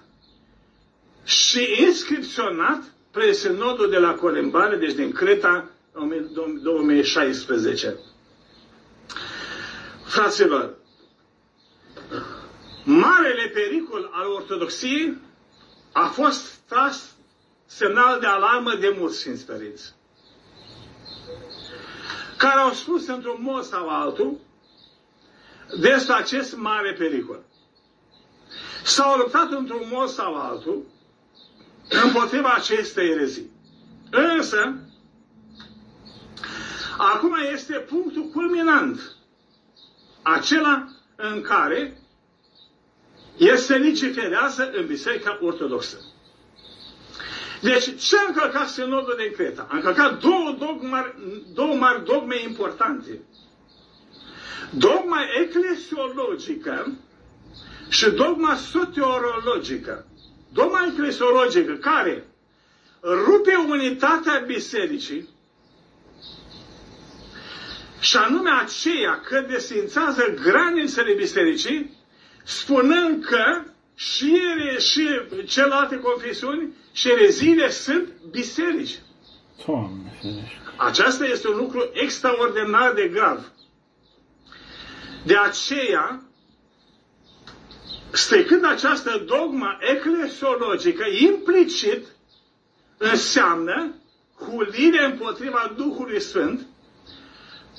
și inscripționat prin Sinodul de la Colimbari, deci din Creta, 2016. Fraților, marele pericol al ortodoxiei a fost tras semnal de alarmă de mulți Sfinți Părinți. care au spus într-un mod sau altul despre acest mare pericol. S-au luptat într-un mod sau altul împotriva acestei erezii. Însă, acum este punctul culminant, acela în care este vociferează în Biserica Ortodoxă. Deci, ce a încălcat Sinodul din Creta? A încălcat două mari dogme importante. Dogma eclesiologică și dogma soteriologică. Dogma eclesiologică care rupe unitatea bisericii și anume aceea că desfințează granițele bisericii spunând că și celelalte confesiuni și ereziile sunt biserici. Aceasta este un lucru extraordinar de grav. De aceea, stricând această dogma eclesiologică, implicit înseamnă hulire împotriva Duhului Sfânt,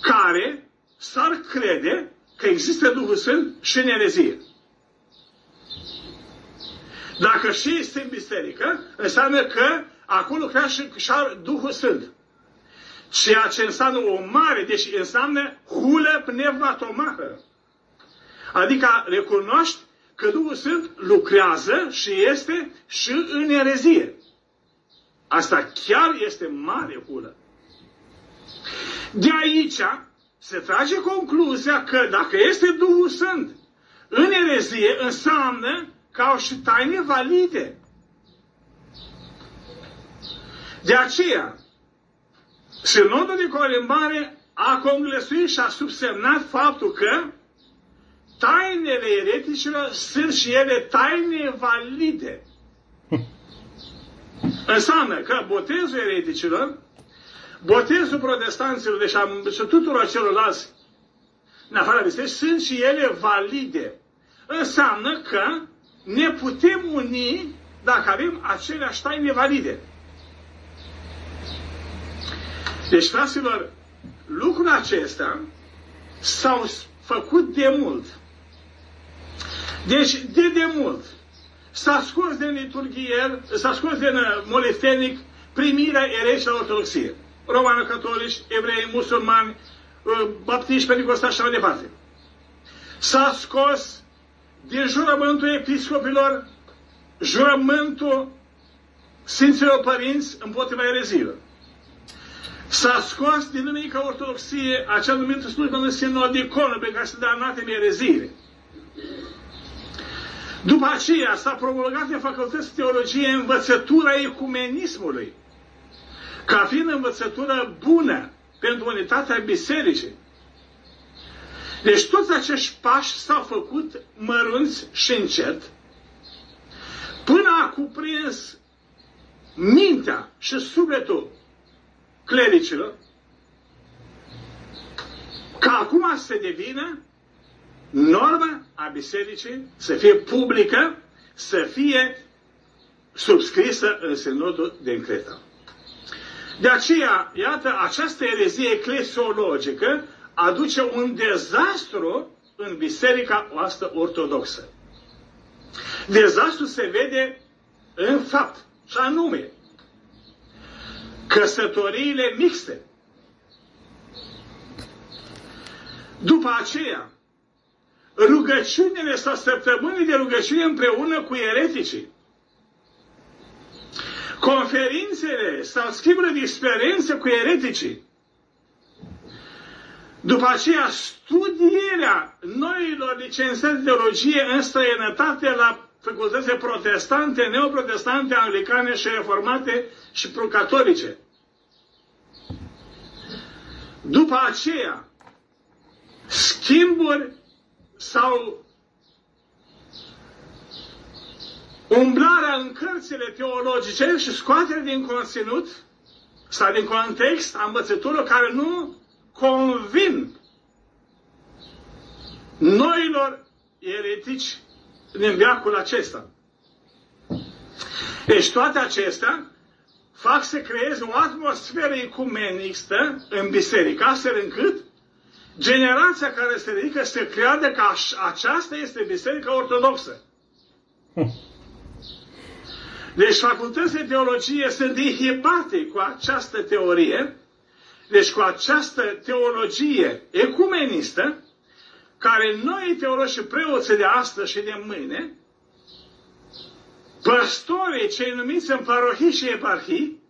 care s-ar crede că există Duhul Sfânt și în erezie. Dacă și este în biserică, înseamnă că acolo lucrează și Duhul Sfânt. Ceea ce înseamnă o mare, deci înseamnă hulă pneumatomahă. Adică recunoști că Duhul Sfânt lucrează și este și în erezie. Asta chiar este mare hulă. De aici se trage concluzia că dacă este Duhul Sfânt în erezie, înseamnă că au și taine valide. De aceea, Sinodul de Colimbari a conglăsuit și a subsemnat faptul că tainele ereticilor sunt și ele taine valide. Înseamnă că botezul ereticilor, botezul protestanților, deci și tuturor celorlalți în afara bisericii, sunt și ele valide. Înseamnă că ne putem uni dacă avem aceleași taine valide. Deci, fraților, lucrul acesta s-au făcut de mult. Deci, de mult s-a scos din liturghie, s-a scos din molifenic primirea erei la ortodoxie. Romano-catolici, evrei, musulmani, baptiști, pentecostali și așa mai departe. S-a scos din jurământul episcopilor, jurământul Sfinților Părinți împotriva ereziilor. S-a scos din Duminica Ortodoxie acea numită slujbă în sinodiconă pe care se dă anateme ereziile. După aceea s-a promulgat în facultăți teologie învățătura ecumenismului, ca fiind învățătură bună pentru unitatea bisericii. Deci toți acești pași s-au făcut mărunți și încet, până a cuprins mintea și sufletul clericilor, ca acum să devină norma a bisericii, să fie publică, să fie subscrisă în Sinodul din Creta. De aceea, iată, această erezie eclesiologică aduce un dezastru în biserica noastră ortodoxă. Dezastru se vede în fapt, și anume căsătoriile mixte. După aceea, rugăciunile sau săptămânile de rugăciune împreună cu ereticii. Conferințele sau schimburile de experiențe cu ereticii. După aceea, studierea noilor licențiați de teologie în străinătate la facultățile protestante, neoprotestante, anglicane și reformate și procatolice. După aceea, schimburi sau umblarea în cărțile teologice și scoaterea din conținut sau din context a învățăturilor care nu convin noilor eretici din veacul acesta. Deci toate acestea fac să creeze o atmosferă ecumenistă în biserică, astfel încât generația care se ridică să creadă că aceasta este Biserica Ortodoxă. Deci facultățile de teologie sunt inhibate cu această teorie, deci cu această teologie ecumenistă, care noi teologi și preoții de astăzi și de mâine, păstorii cei numiți în parohii și eparhii,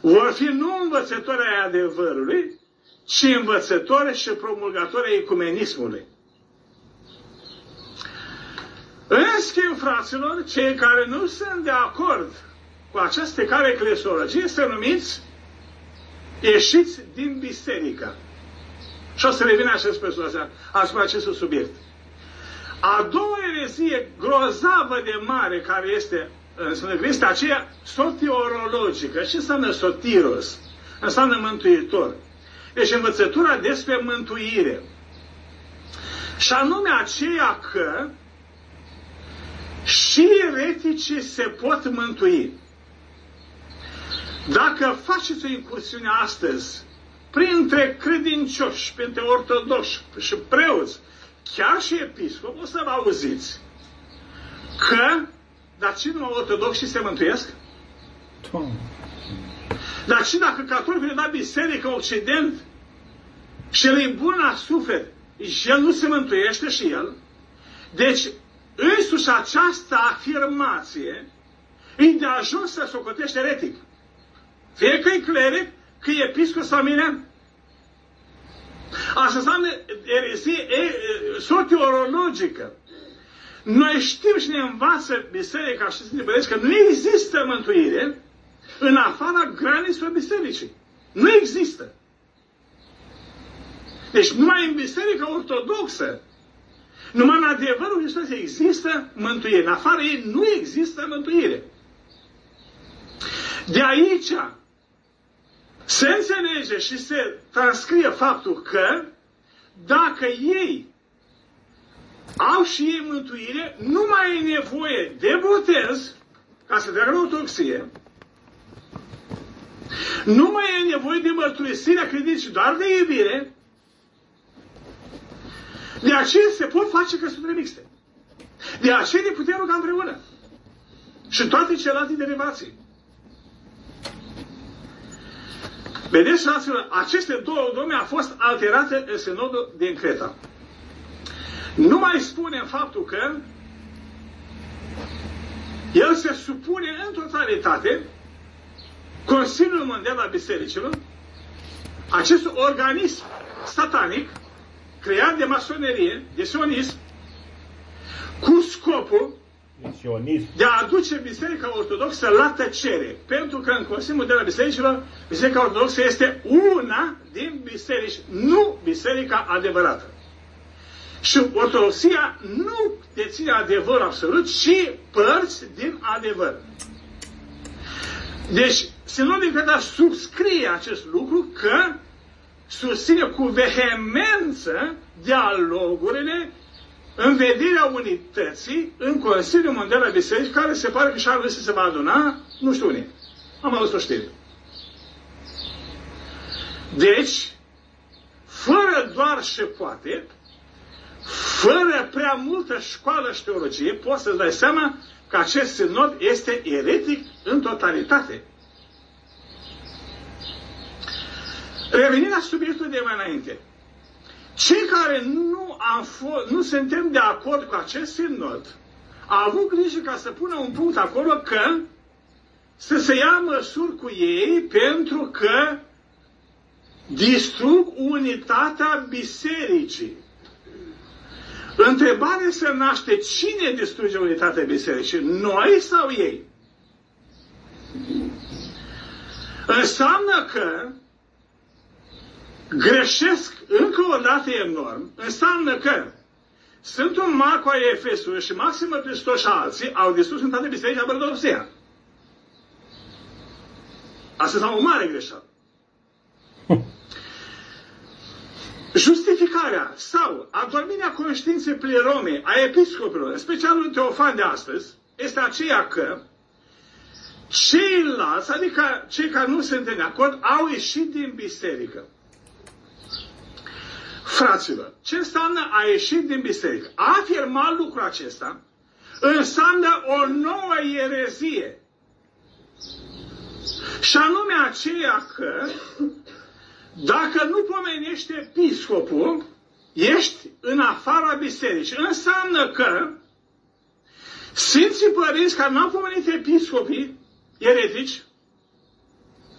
vor fi nu învățători ai adevărului, ci învățători și promulgatori ai ecumenismului. În schimb, fraților, cei care nu sunt de acord cu aceste care eclesiologie sunt numiți ieșiți din biserică. Și o să revin așa spre asupra acestui subiect. A doua erezie grozavă de mare care este în Sfântul Crist, aceea soteriologică. Ce înseamnă sotiros? Înseamnă mântuitor. Deci învățătura despre mântuire. Și anume aceea că și ereticii se pot mântui. Dacă faceți o incursiune astăzi printre credincioși, printre ortodoși și preoți, chiar și episcop, o să vă auziți că, dar ce numai ortodoxii se mântuiesc? Dar ce dacă catolicul de la biserică Occident și el e bun la suflet și el nu se mântuiește și el? Deci, însuși această afirmație îi de ajuns să socotește eretic. Fie că e cleric, că e episcop sau mine. Asta înseamnă erezie soteriologică. Noi știm și ne învață biserica și Sfântul Părinți că nu există mântuire în afara granițelor bisericii. Nu există. Deci numai în biserica ortodoxă, numai în adevărul Hristos există mântuire. În afară ei nu există mântuire. De aici se înțelege și se transcrie faptul că dacă ei au și ei mântuire, nu mai e nevoie de botez ca să treacă la ortodoxie, nu mai e nevoie de mărturisirea credinței, doar de iubire. De aceea se pot face căsătorii mixte. De aceea ne putem ruga împreună. Și toate celelalte derivații. Vedeți, astfel, aceste două dogme au fost alterate în sinodul din Creta. Nu mai spunem faptul că el se supune în totalitate Consiliul Mondial al Bisericilor, acest organism satanic creat de masonerie, de sionism, cu scopul de a aduce Biserica Ortodoxă la tăcere. Pentru că în Consiliul de la Bisericilor, Biserica Ortodoxă este una din biserici, nu biserica adevărată. Și ortodoxia nu deține adevăr absolut, ci părți din adevăr. Deci, Sinodul Creta subscrie acest lucru că susține cu vehemență dialogurile în vederea unității în Consiliul Mondial al Bisericii, care se pare că și anul ăsta se va aduna, nu știu unde. Am auzit o știre. Deci, fără doar și poate, fără prea multă școală și teologie, poți să-ți dai seama că acest sinod este eretic în totalitate. Revenind la subiectul de mai înainte, cei care nu suntem de acord cu acest sinod au avut grijă ca să pună un punct acolo că să se ia măsuri cu ei pentru că distrug unitatea bisericii. Întrebarea se naște cine distruge unitatea bisericii, noi sau ei? Înseamnă că greșesc încă o dată enorm, înseamnă că Sfântul Marco a Efesului și Maxim Mărturisitorul și alții au distrus unitatea bisericii a Ortodoxia. Asta înseamnă o mare greșeală. Justificarea sau adormirea conștiinței plerome a episcopilor, în special lui Teofan de astăzi, este aceea că Ceilalți, adică cei care nu sunt de acord, au ieșit din biserică. Fraților, ce înseamnă a ieși din biserică? A afirma lucrul acesta înseamnă o nouă erezie. Și anume aceea că dacă nu pomenești episcopul, ești în afara bisericii. Înseamnă că Sfinții Părinți care nu au pomenit episcopii eretici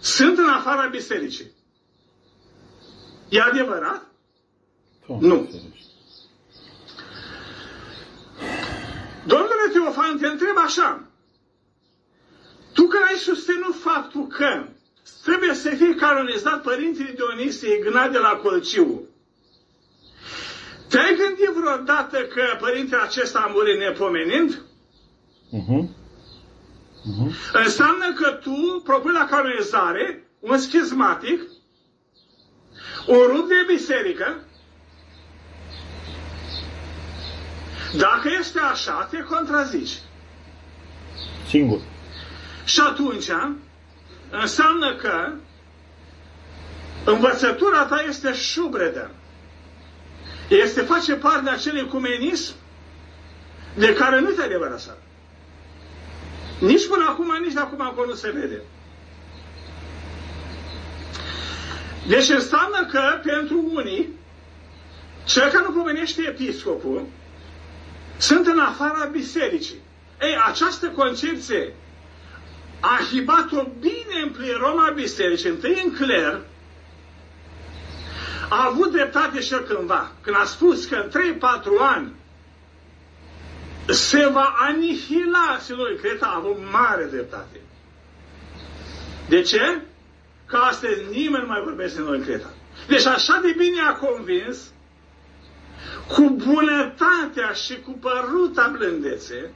sunt în afara bisericii. E adevărat? Nu. Domnule Teofan, te întreb așa. Tu care ai susținut faptul că trebuie să fie canonizat Părintele Dionisie Ignat de la Colciu, te-ai gândit vreodată că părintele acesta a murit nepomenind? Înseamnă că tu propui la canonizare un schizmatic, un rup de biserică. Dacă este așa, te contrazici. Singur. Și atunci, înseamnă că învățătura ta este șubredă. Este face parte de acel ecumenism de care nu te adevărasat. Nici până acum, nici de acum acolo nu se vede. Deci înseamnă că pentru unii, cel care nu pomenește episcopul, sunt în afara bisericii. Ei, această concepție a hibat-o bine în pleroma bisericii, întâi în cler, a avut dreptate și el cândva, când a spus că în 3-4 ani se va anihila Sinodul în Creta, a avut mare dreptate. De ce? Că astăzi nimeni nu mai vorbește în Creta. Deci așa de bine a convins, cu bunătatea și cu păruta blândețe,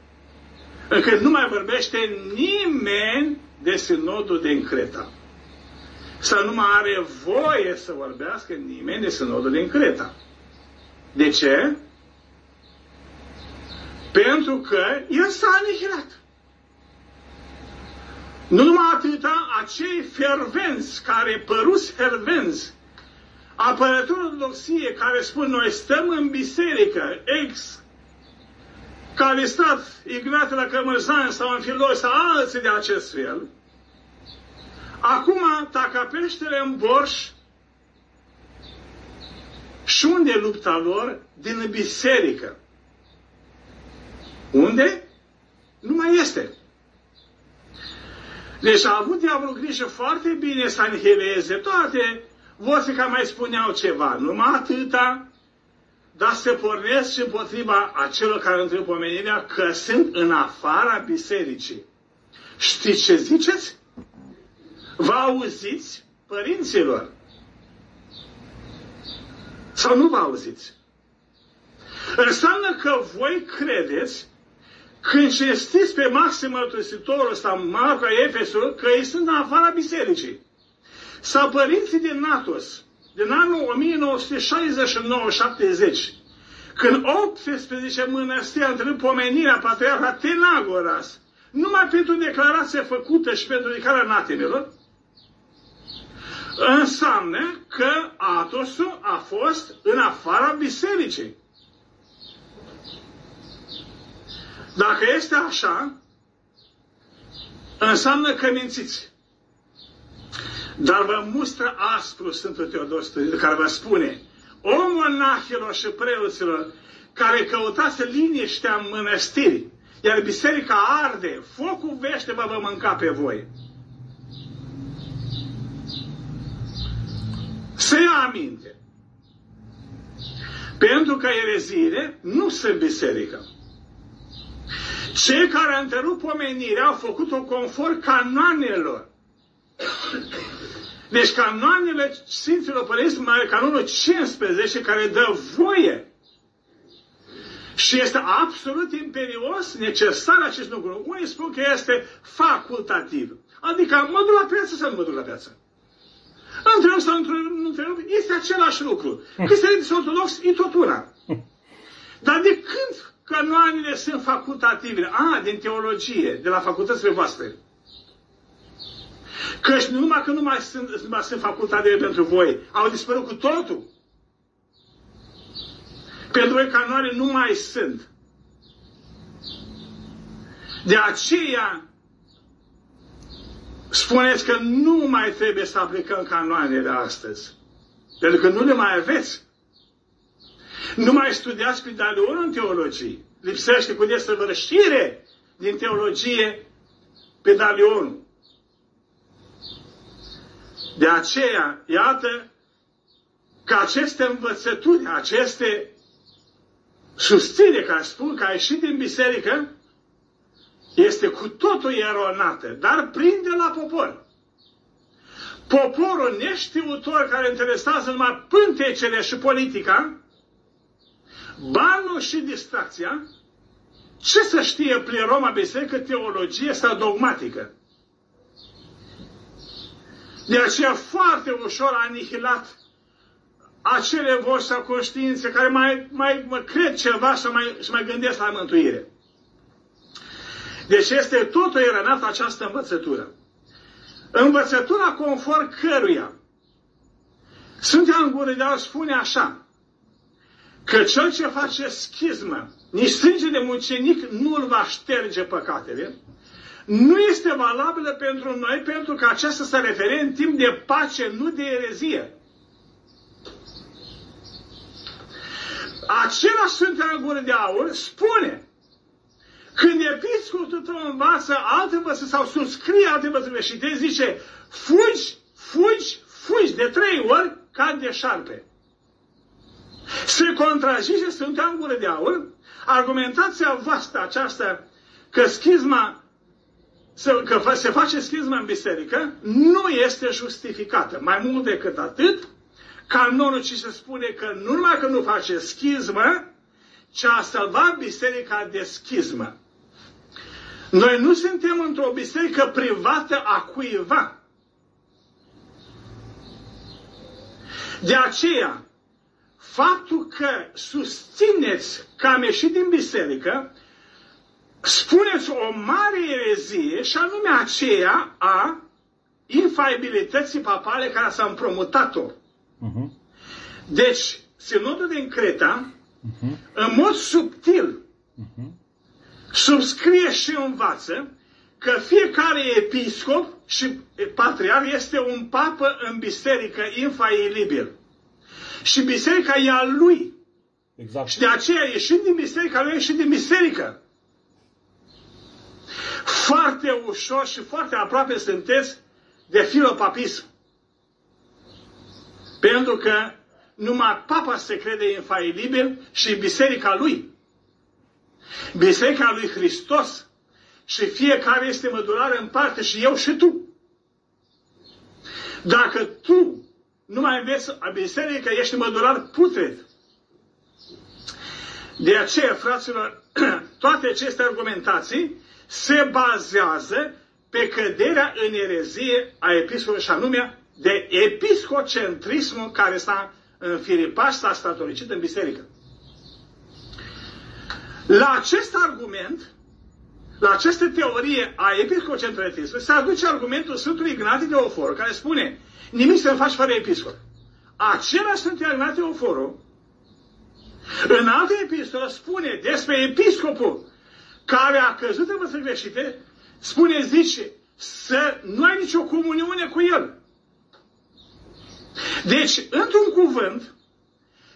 încât nu mai vorbește nimeni de Sinodul din Creta. Sau nu mai are voie să vorbească nimeni de Sinodul din Creta. De ce? Pentru că el s-a anihilat. Nu numai atâta, acei fervenți, care păruți fervenți, apărătorul ortodoxiei, care spun noi stăm în biserică, ex-calistrat Ignat la Cămârzan sau în Filoi sau alții de acest fel, acum tacă peștele în borș și unde lupta lor? Din biserică. Unde? Nu mai este. Deci a avut diavolul grijă foarte bine să anihileze toate. Voții că mai spuneau ceva, numai atâta, dar se pornesc și împotriva acelor care întreb pomenirea că sunt în afara bisericii. Știți ce ziceți? Vă auziți, părinților? Sau nu vă auziți? Înseamnă că voi credeți când cinstiți pe Maxim Mărturisitorul sau Marco a Efesului că ei sunt în afara bisericii. Sau părinții din Natos, din anul 1969-70, când 18 mănăstiri a întâlnit pomenirea Patriarha Tenagoras, numai pentru declarație făcută și pentru ridicarea anatemelor, înseamnă că Atosul a fost în afara bisericii. Dacă este așa, înseamnă că mințiți. Dar vă mustră aspru Sfântul Teodosie, care vă spune: o monahilor și preoților care căutați liniștea în mănăstiri, iar biserica arde, focul vește vă mânca pe voi. Se ia aminte. Pentru că ereziile nu sunt biserică. Cei care au întrerupt pomenirea au făcut-o conform cananelor. Deci canoanele Sfinților Părinți, mai canonul 15, care dă voie. Și este absolut imperios, necesar acest lucru. Unii spun că este facultativ. Adică mă duc la piață sau nu mă duc la piață? Întreb sau nu întreb, este același lucru. Creștinii ortodoxi e tot una. Dar de când canoanele sunt facultative? Din teologie, de la facultățile voastre. Căci numai că nu mai sunt facultatele pentru voi, au dispărut cu totul. Pentru voi canoane nu mai sunt. De aceea spuneți că nu mai trebuie să aplicăm canoanele astăzi. Pentru că nu le mai aveți. Nu mai studiați Pidalionul în teologie. Lipsește cu desăvârșire din teologie Pidalionul. De aceea, iată că aceste învățături, aceste susținere care spun că a ieșit din biserică, este cu totul eronată, dar prinde la popor. Poporul neștiutor care interesează numai pântecele și politica, banul și distracția, ce să știe pleroma biserică, teologie sau dogmatică? De aceea foarte ușor a anihilat acele voci sau conștiințe care mai cred ceva și mai gândesc la mântuire. Deci este totul eronată această învățătură. Învățătura conform căruia Sfântul Ioan Gură de Aur spune așa, că cel ce face schismă, nici sângele mucenic nu îl va șterge păcatele, nu este valabilă pentru noi, pentru că aceasta se refere în timp de pace, nu de erezie. Același Sfântul Ioan Gură de Aur spune, când episcopul tău învață alte învățături sau subscrie alte învățături și te zice fugi, fugi, fugi de 3 ori ca de șarpe. Se contrazice Sfântul Ioan Gură de Aur argumentația vastă aceasta că schisma, că se face schisma în biserică, nu este justificată. Mai mult decât atât, canonul ci se spune că nu numai că nu face schismă, ci a salvat biserica de schismă. Noi nu suntem într-o biserică privată a cuiva. De aceea, faptul că susțineți că am ieșit din biserică, spuneți o mare erezie și anume aceea a infaibilității papale care s-a împrumutat-o. Deci, sinodul din Creta, în mod subtil, subscrie și învață că fiecare episcop și patriarh este un papă în biserică infailibil. Și biserica e a lui. Exact. Și de aceea ieșind din biserica lui, ieșind din biserică. Foarte ușor și foarte aproape sunteți de filopapism. Pentru că numai papa se crede infailibil și biserica lui. Biserica lui Hristos. Și fiecare este mădulară în parte și eu și tu. Dacă tu nu mai înveți a biserică, ești mădular putred. De aceea, fraților, toate aceste argumentații se bazează pe căderea în erezie a episcopului și anume de episcocentrismul care s-a înfiripat, s-a statolicit în biserică. La acest argument, la această teorie a episcocentrismului, se aduce argumentul Sfântului Ignatiu Teoforul, care spune nimic să-l faci fără episcop. Acela Sfântul Ignatiu Teoforul, în alte epistole, spune despre episcopul care a căzut în văzări greșite, spune, zice, să nu ai nicio comuniune cu el. Deci, într-un cuvânt,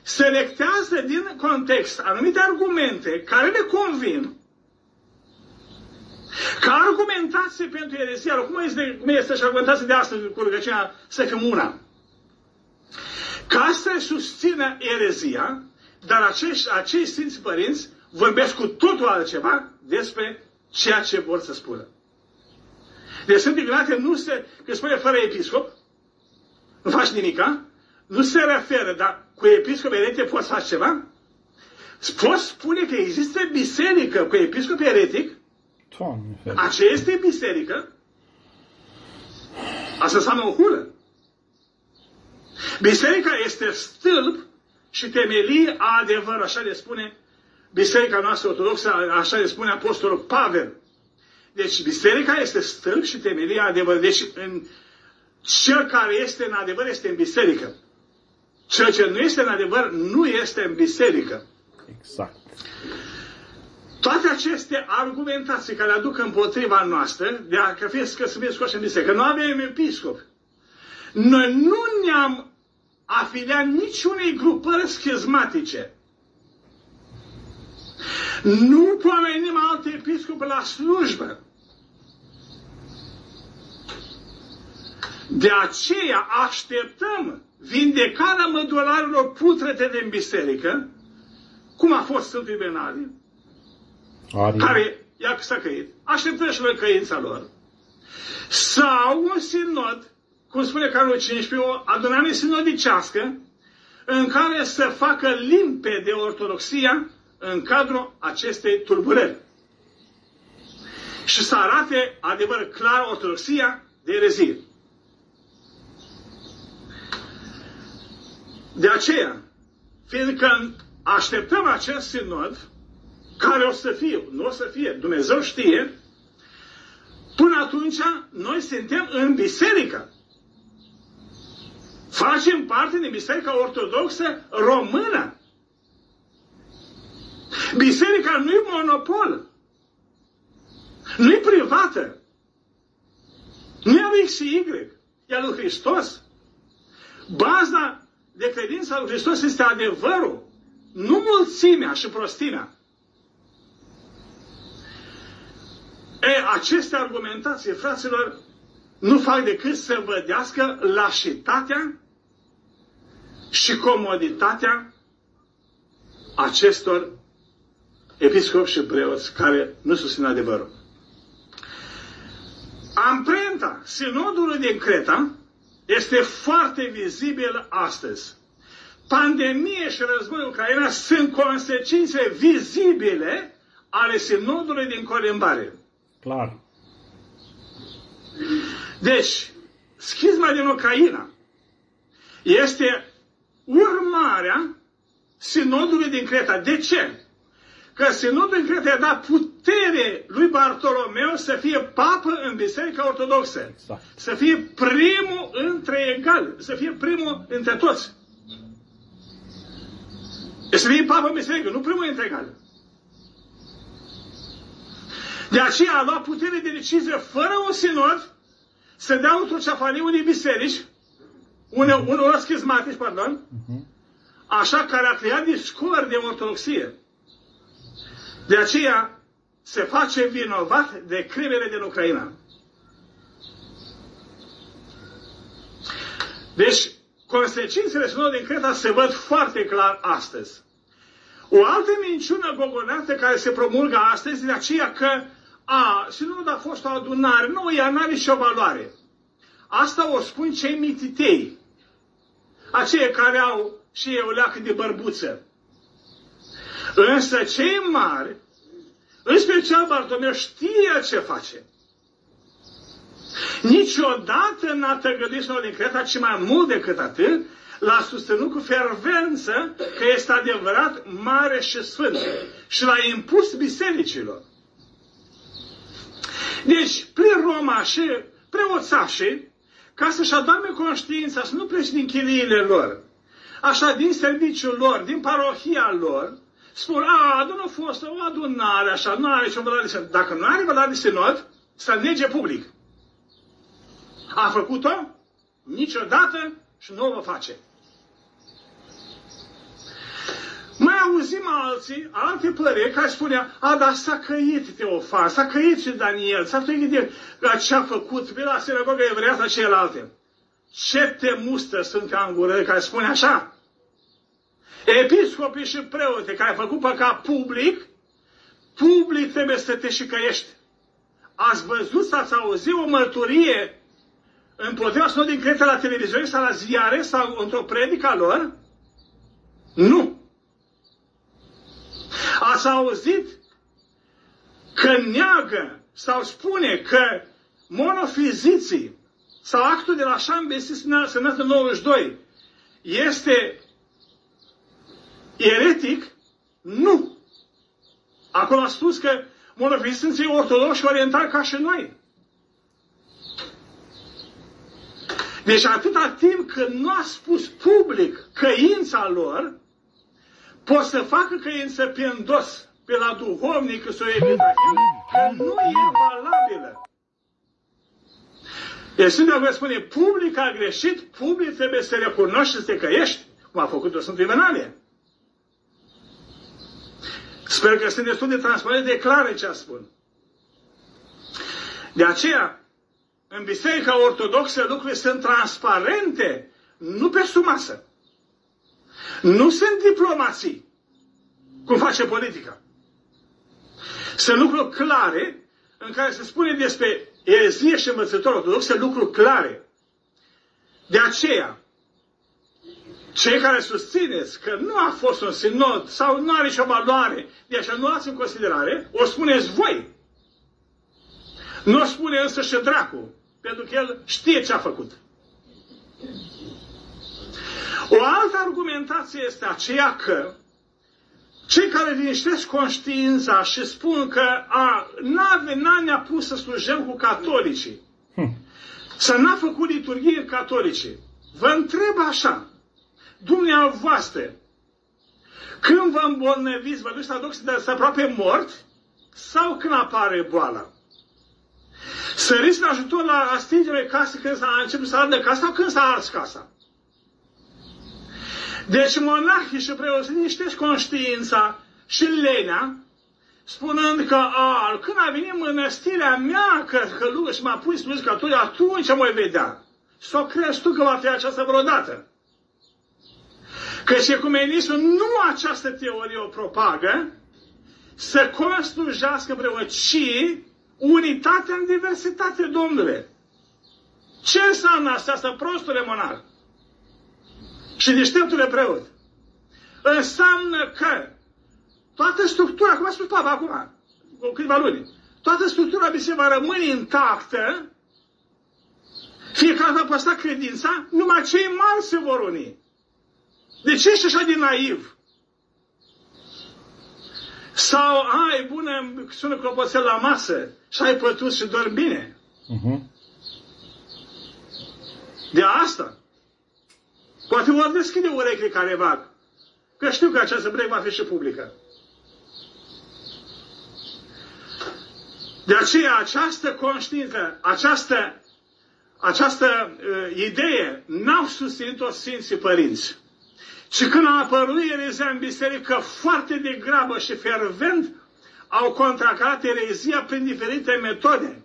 selectează din context anumite argumente care le convin ca argumentație pentru erezie, cum este și argumentație de astăzi cu rugăciunea să fim una. Ca să susțină erezia, dar acei Sfinți Părinți vorbesc cu totul altceva despre ceea ce vor să spună. Deci Sfântul Ignatiu nu se, când spune fără episcop, nu faci nimica, nu se referă, dar cu episcop eretic poți face ceva? Poți spune că există biserică cu episcop eretic? Aceea este biserică? Asta înseamnă o hulă. Biserica este stâlp și temelie a adevărului, așa le spune biserica noastră ortodoxă, așa le spune apostolul Pavel. Deci biserica este stâlp și temelia adevărului. Deci cel care este în adevăr este în biserică. Cel ce nu este în adevăr nu este în biserică. Exact. Toate aceste argumentații care aduc împotriva noastră, de a crezi că suntem scoși în biserică, că nu avem episcop. Noi nu ne-am afiliat niciunei grupări schizmatice. Nu pomenim alt episcop la slujbă. De aceea așteptăm vindecarea mădularilor putrete din biserică, cum a fost Sfântul Benali, care i-a s-a căit. Așteptăm și noi căința lor. Sau un sinod, cum spune Carol XV, o adunare sinodicească, în care să facă limpede ortodoxia în cadrul acestei tulburări. Și să arate adevăr clar ortodoxia de erezie. De aceea, fiindcă așteptăm acest sinod, care o să fie, nu o să fie, Dumnezeu știe, până atunci noi suntem în biserică. Facem parte din Biserica Ortodoxă Română. Biserica nu e monopol. Nu e privată. Nu e a X și Y. E a lui Hristos. Baza de credința lui Hristos este adevărul. Nu mulțimea și prostimea. Aceste argumentații, fraților, nu fac decât să vădească lașitatea și comoditatea acestor episcopi și preoți care nu susțin adevărul. Amprenta sinodului din Creta este foarte vizibil astăzi. Pandemie și războiul în Ucraina sunt consecințe vizibile ale sinodului din Colimbari. Clar. Deci, schizma din Ucraina este urmarea sinodului din Creta. De ce? Că sinodul din Creta i-a dat putere lui Bartolomeu să fie papă în Biserica Ortodoxă. Exact. Să fie primul între egali. Să fie primul între toți. Să fie papă în biserică, nu primul între egali. De aceea a luat putere de decizie fără un sinod să dea autocefalie unei biserici, unor schizmatici, pardon, așa, care a creat discordie de ortodoxie. De aceea se face vinovat de crimele din Ucraina. Deci, consecințele sinodului din Creta se văd foarte clar astăzi. O altă minciună gogonată care se promulgă astăzi de aceea că sinodul a fost o adunare, nu, ea n-are și o valoare. Asta o spun cei mititei, aceia care au și ei o leacă de bărbuță. Însă cei mari, în special Bartolomeu, știe ce face. Niciodată n-a tăgăduit sinodul din Creta, ci mai mult decât atât, l-a susținut cu fervență că este adevărat mare și sfânt și l-a impus bisericilor. Deci, prin romașii, preoțașii, ca să-și adorme conștiința, să nu plece din chiliile lor, așa, din serviciul lor, din parohia lor, spun, nu a fost o adunare, așa, nu are nicio valoare de sinod. Dacă nu are valoare de sinod, să nege public. A făcut-o? Niciodată și nu o va face. Mai auzim alte păreri care spunea, dar s-a căit Teofan, s-a căit și Daniel, s-a căit de ce a făcut pe la sinagogă evreiască celelalte. Ce te mustă sunt ca în gură care spune așa? Episcopii și preote care ai făcut păcat public trebuie să te și căiești. Ați văzut, ați auzit o mărturie împotriva sinodului din Creta la televiziune sau la ziare sau într-o predică lor? Nu. Ați auzit că neagă sau spune că monofiziții sau actul de la Șambesi semnat în 92 este eretic? Nu. Acolo a spus că monofii Sfinții Ortodoxi orientali ca și noi. Deci atâta timp cât nu a spus public căința lor, pot să facă căință pe îndos, pe la duhovnic, să o evit că nu e valabilă. Deci Sfântul vă spune, public a greșit, public trebuie să recunoști și să te căiești, cum a făcut-o Sfântul Ignatie. Sper că sunt destul de transparent, declară ce spun. De aceea, în Biserica Ortodoxă lucrurile sunt transparente, nu pe sumasă. Nu sunt diplomații, cum face politica. Sunt lucruri clare în care se spune despre erezie și învățători ortodoxe, lucruri clare. De aceea, cei care susțineți că nu a fost un sinod sau nu are nicio valoare, de aceea nu luați în considerare, o spuneți voi. Nu o spune însă și dracu, pentru că el știe ce a făcut. O altă argumentație este aceea că cei care liniștesc conștiința și spun că n-a pus să slujim cu catolicii, să n-a făcut liturghie catolicii, vă întreb așa, dumneavoastră, când vă îmbolnăviți, vă duceți la doctor să dați aproape mort sau când apare boala? Săriți în ajutor la astingere casă când s-a început să ardă casa sau când s-a ars casa? Deci monahii și preoții niștesc conștiința și lenea, spunând că când a venit mănăstirea mea, că lui și m-a pus spus că atunci mă vedea. S-o crezi tu că va fi aceasta vreodată? Căci ecumenismul nu această teorie o propagă, să construjească preoții unitatea în diversitate, domnule. Ce înseamnă asta, prostule monarh? Și deșteptule preot. Înseamnă că toată structura, cum a spus Papa acum, cu câteva luni, toată structura bisericii va rămâne intactă, fiecare va păstra credința, numai cei mari se vor uni. De ce ești așa de naiv? Sau, bună, sună clopoțel la masă și ai pătut și dormi bine. De asta. Poate vor deschide urechile careva. Că știu că această break va fi și publică. De aceea, această conștiință, această idee n-au susținut-o Sfinții Părinți. Și când a apărut erezia în biserică, foarte degrabă și fervent, au contracarat erezia prin diferite metode.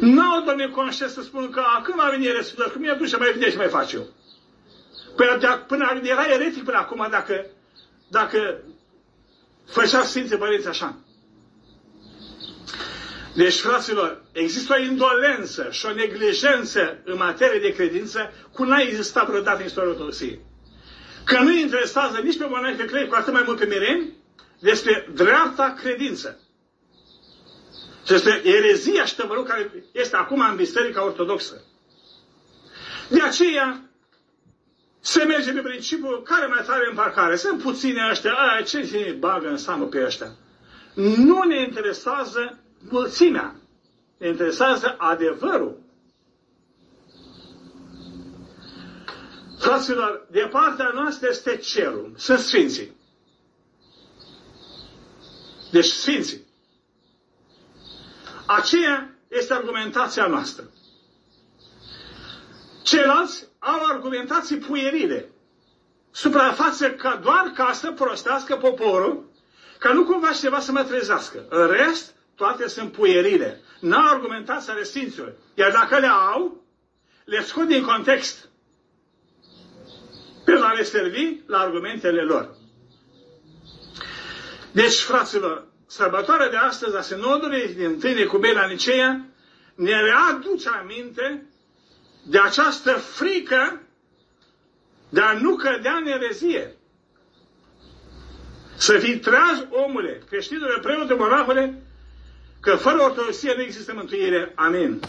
N-au, domne, conștiință să spun că când va veni eresul, cum e atunci mai vine și mai fac eu. Până era eretic până acum dacă făceau Sfinții Părinți așa. Deci, fraților, există o indolență și o neglijență în materie de credință cum n-a existat vreodată în istoria ortodoxiei. Că nu interesează nici pe monahi pe clerici, cu atât mai mult pe mireni, despre dreapta credință. Și despre erezia ștăvărul care este acum în Biserica Ortodoxă. De aceea se merge pe principiul care mai tare împarcare. Sunt puține ăștia, ce ține bagă în seamă pe ăștia? Nu ne interesează mulțimea. Ne interesează adevărul. Fraților, de partea noastră este cerul. Sunt Sfinții. Deci Sfinții. Aceea este argumentația noastră. Ceilalți au argumentații puierile. Suprafață ca doar ca să prostească poporul, ca nu cumva cineva să mă trezească. În rest, toate sunt puierile. N-au argumentați ale Sfinților. Iar dacă le au, le scot din context. Pentru a le servi la argumentele lor. Deci, fraților, sărbătoarea de astăzi a Sinodului din întâlnire cu Bela Niceea ne readuce aminte de această frică de a nu cădea în erezie. Să fii treaz, omule, creștinule, preote, monahule, că fără ortodoxie nu există mântuire. Amin.